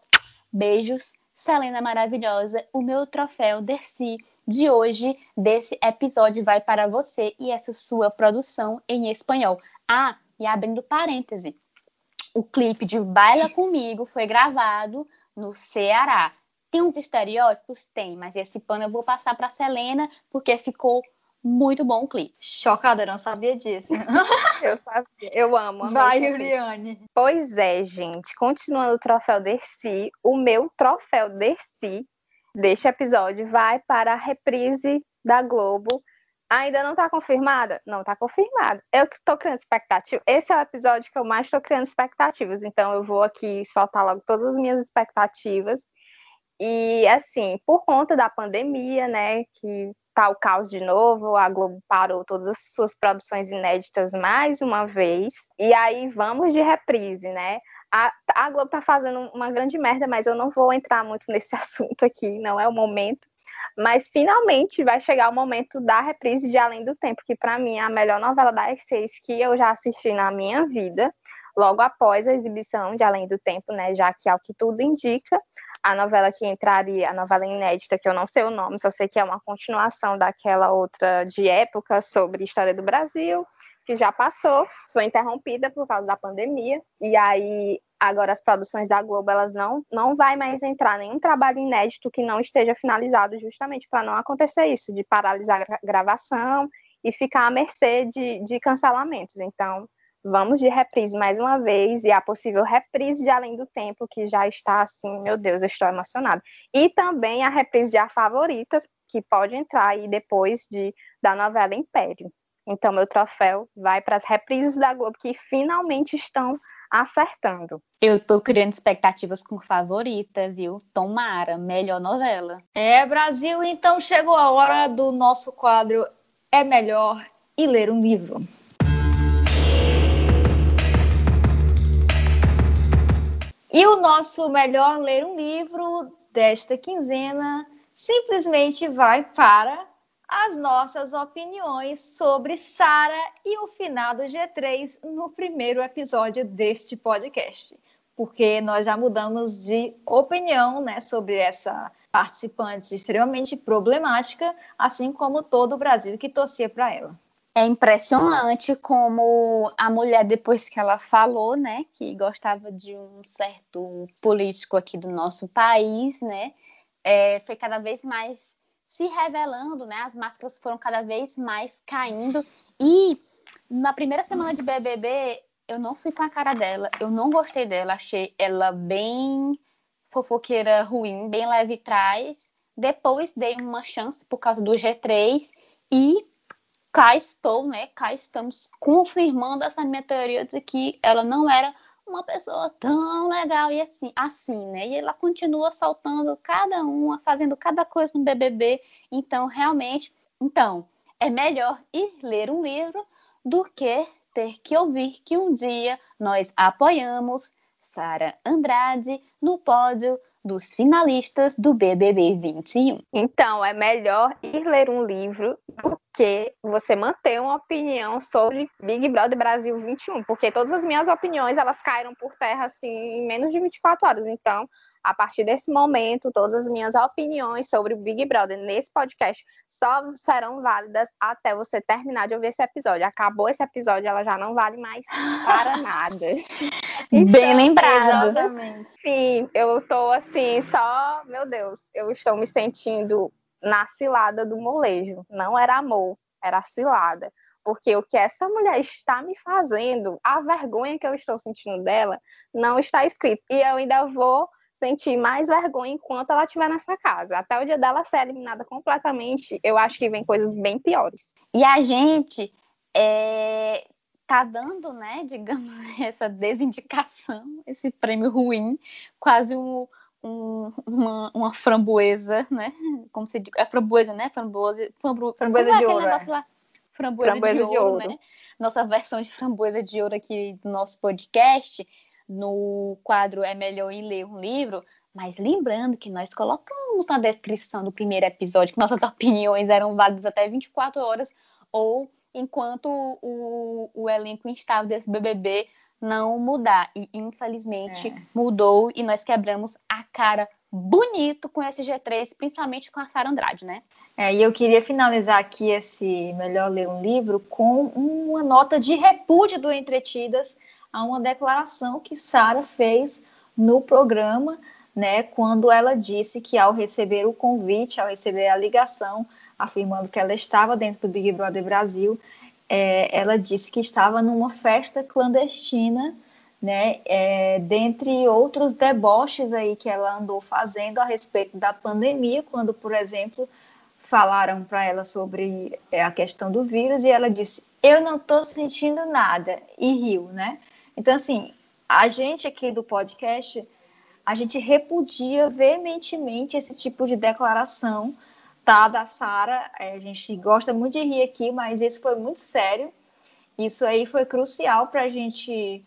beijos, Selena maravilhosa. O meu troféu Dercy de hoje, desse episódio, vai para você e essa sua produção em espanhol. Ah, e abrindo parêntese, o clipe de Baila Comigo foi gravado no Ceará. Tem uns estereótipos? Tem, mas esse pano eu vou passar para Selena, porque ficou muito bom o clipe. Chocada, não sabia disso. Eu sabia, eu amo. Vai, Iuriane. Pois é, gente. Continuando o troféu Dercy, o meu troféu Dercy deste episódio vai para a reprise da Globo. Ainda não está confirmada? Não está confirmada. Eu que estou criando expectativas. Esse é o episódio que eu mais estou criando expectativas. Então, eu vou aqui soltar logo todas as minhas expectativas. E, assim, por conta da pandemia, né, que tá o caos de novo, a Globo parou todas as suas produções inéditas mais uma vez. E aí, vamos de reprise, né? A, a Globo tá fazendo uma grande merda, mas eu não vou entrar muito nesse assunto aqui, não é o momento. Mas finalmente vai chegar o momento da reprise de Além do Tempo, que para mim é a melhor novela da seis que eu já assisti na minha vida, logo após a exibição de Além do Tempo, né, já que, ao que tudo indica, a novela que entraria, a novela inédita, que eu não sei o nome, só sei que é uma continuação daquela outra de época sobre história do Brasil, que já passou, foi interrompida por causa da pandemia, e aí agora as produções da Globo, elas não, não vai mais entrar nenhum trabalho inédito que não esteja finalizado, justamente para não acontecer isso, de paralisar a gravação e ficar à mercê de, de cancelamentos. Então, vamos de reprise mais uma vez, e a possível reprise de Além do Tempo, que já está assim, meu Deus, eu estou emocionada. E também a reprise de A Favorita, que pode entrar aí depois de, da novela Império. Então, meu troféu vai para as reprises da Globo, que finalmente estão acertando. Eu tô criando expectativas com Favorita, viu? Tomara, melhor novela. É, Brasil, então chegou a hora do nosso quadro É Melhor e Ler um Livro. E o nosso Melhor Ler um Livro desta quinzena simplesmente vai para as nossas opiniões sobre Sara e o finado G três no primeiro episódio deste podcast, porque nós já mudamos de opinião, né, sobre essa participante extremamente problemática, assim como todo o Brasil que torcia para ela. É impressionante como a mulher, depois que ela falou, né, que gostava de um certo político aqui do nosso país, né, é, foi cada vez mais se revelando, né? As máscaras foram cada vez mais caindo. E na primeira semana de B B B, eu não fui com a cara dela. Eu não gostei dela. Achei ela bem fofoqueira ruim, bem leve trás. Depois dei uma chance por causa do G três. E cá estou, né? Cá estamos confirmando essa minha teoria de que ela não era uma pessoa tão legal e assim, assim, né? E ela continua soltando cada uma, fazendo cada coisa no B B B. Então, realmente, então, é melhor ir ler um livro do que ter que ouvir que um dia nós apoiamos Sara Andrade no pódio dos finalistas do B B B vinte e um. Então, é melhor ir ler um livro do que você manter uma opinião sobre Big Brother Brasil vinte e um, porque todas as minhas opiniões, elas caíram por terra, assim, em menos de vinte e quatro horas. Então, a partir desse momento, todas as minhas opiniões sobre o Big Brother nesse podcast só serão válidas até você terminar de ouvir esse episódio. Acabou esse episódio, ela já não vale mais para nada. Então, bem lembrado. Exatamente. Sim, eu tô assim, só... Meu Deus, eu estou me sentindo na cilada do molejo. Não era amor, era cilada. Porque o que essa mulher está me fazendo, a vergonha que eu estou sentindo dela, não está escrito. E eu ainda vou sentir mais vergonha enquanto ela estiver nessa casa. Até o dia dela ser eliminada completamente, eu acho que vem coisas bem piores. E a gente é, tá dando, né, digamos, essa desindicação, esse prêmio ruim, quase um, um, uma, uma framboesa, né? Como se diz? É framboesa, né? Framboesa, framboesa, framboesa de ouro. Negócio lá? Framboesa, framboesa de, de ouro, ouro, né? Nossa versão de framboesa de ouro aqui do nosso podcast. No quadro É Melhor Ir Ler um Livro, mas lembrando que nós colocamos na descrição do primeiro episódio que nossas opiniões eram válidas até vinte e quatro horas, ou enquanto o, o elenco instável desse B B B não mudar. E, infelizmente, é. mudou e nós quebramos a cara bonito com esse G três, principalmente com a Sara Andrade, né? É, e eu queria finalizar aqui esse Melhor Ler um Livro com uma nota de repúdio do Entretidas a uma declaração que Sara fez no programa, né, quando ela disse que, ao receber o convite, ao receber a ligação, afirmando que ela estava dentro do Big Brother Brasil, é, ela disse que estava numa festa clandestina, né? É, dentre outros deboches aí que ela andou fazendo a respeito da pandemia, quando, por exemplo, falaram para ela sobre a questão do vírus e ela disse, eu não estou sentindo nada, e riu, né? Então, assim, a gente aqui do podcast, a gente repudia veementemente esse tipo de declaração, tá, da Sara. A gente gosta muito de rir aqui, mas isso foi muito sério, isso aí foi crucial para a gente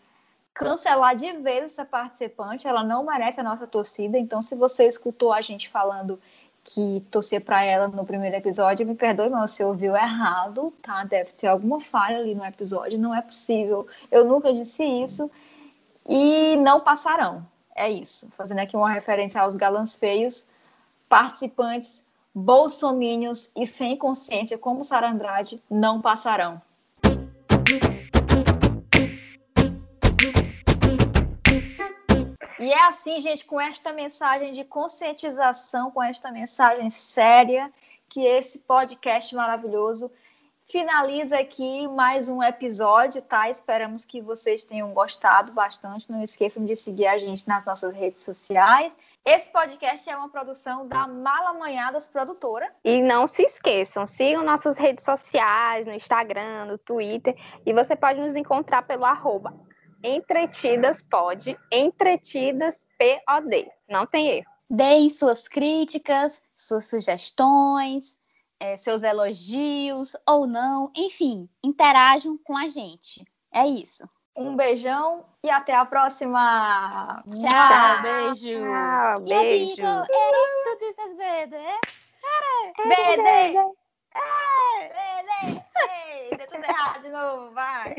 cancelar de vez essa participante, ela não merece a nossa torcida. Então, se você escutou a gente falando que torcer para ela no primeiro episódio, me perdoe, mas você ouviu errado, tá? Deve ter alguma falha ali no episódio, não é possível, eu nunca disse isso, e não passarão, é isso, fazendo aqui uma referência aos galãs feios, participantes bolsominions e sem consciência como Sara Andrade não passarão. E é assim, gente, com esta mensagem de conscientização, com esta mensagem séria, que esse podcast maravilhoso finaliza aqui mais um episódio, tá? Esperamos que vocês tenham gostado bastante. Não esqueçam de seguir a gente nas nossas redes sociais. Esse podcast é uma produção da Malamanhadas Produtora. E não se esqueçam, sigam nossas redes sociais, no Instagram, no Twitter, e você pode nos encontrar pelo arroba Entretidas Pod, Entretidas P O D. Não tem erro. Deem suas críticas, suas sugestões, é, seus elogios ou não. Enfim, interajam com a gente. É isso. Um beijão e até a próxima. Tchau, tchau, beijo. Tchau, beijo. Eu digo, eu digo essas vezes. Bede. Bede. Bede. Deu tudo errado de novo, vai.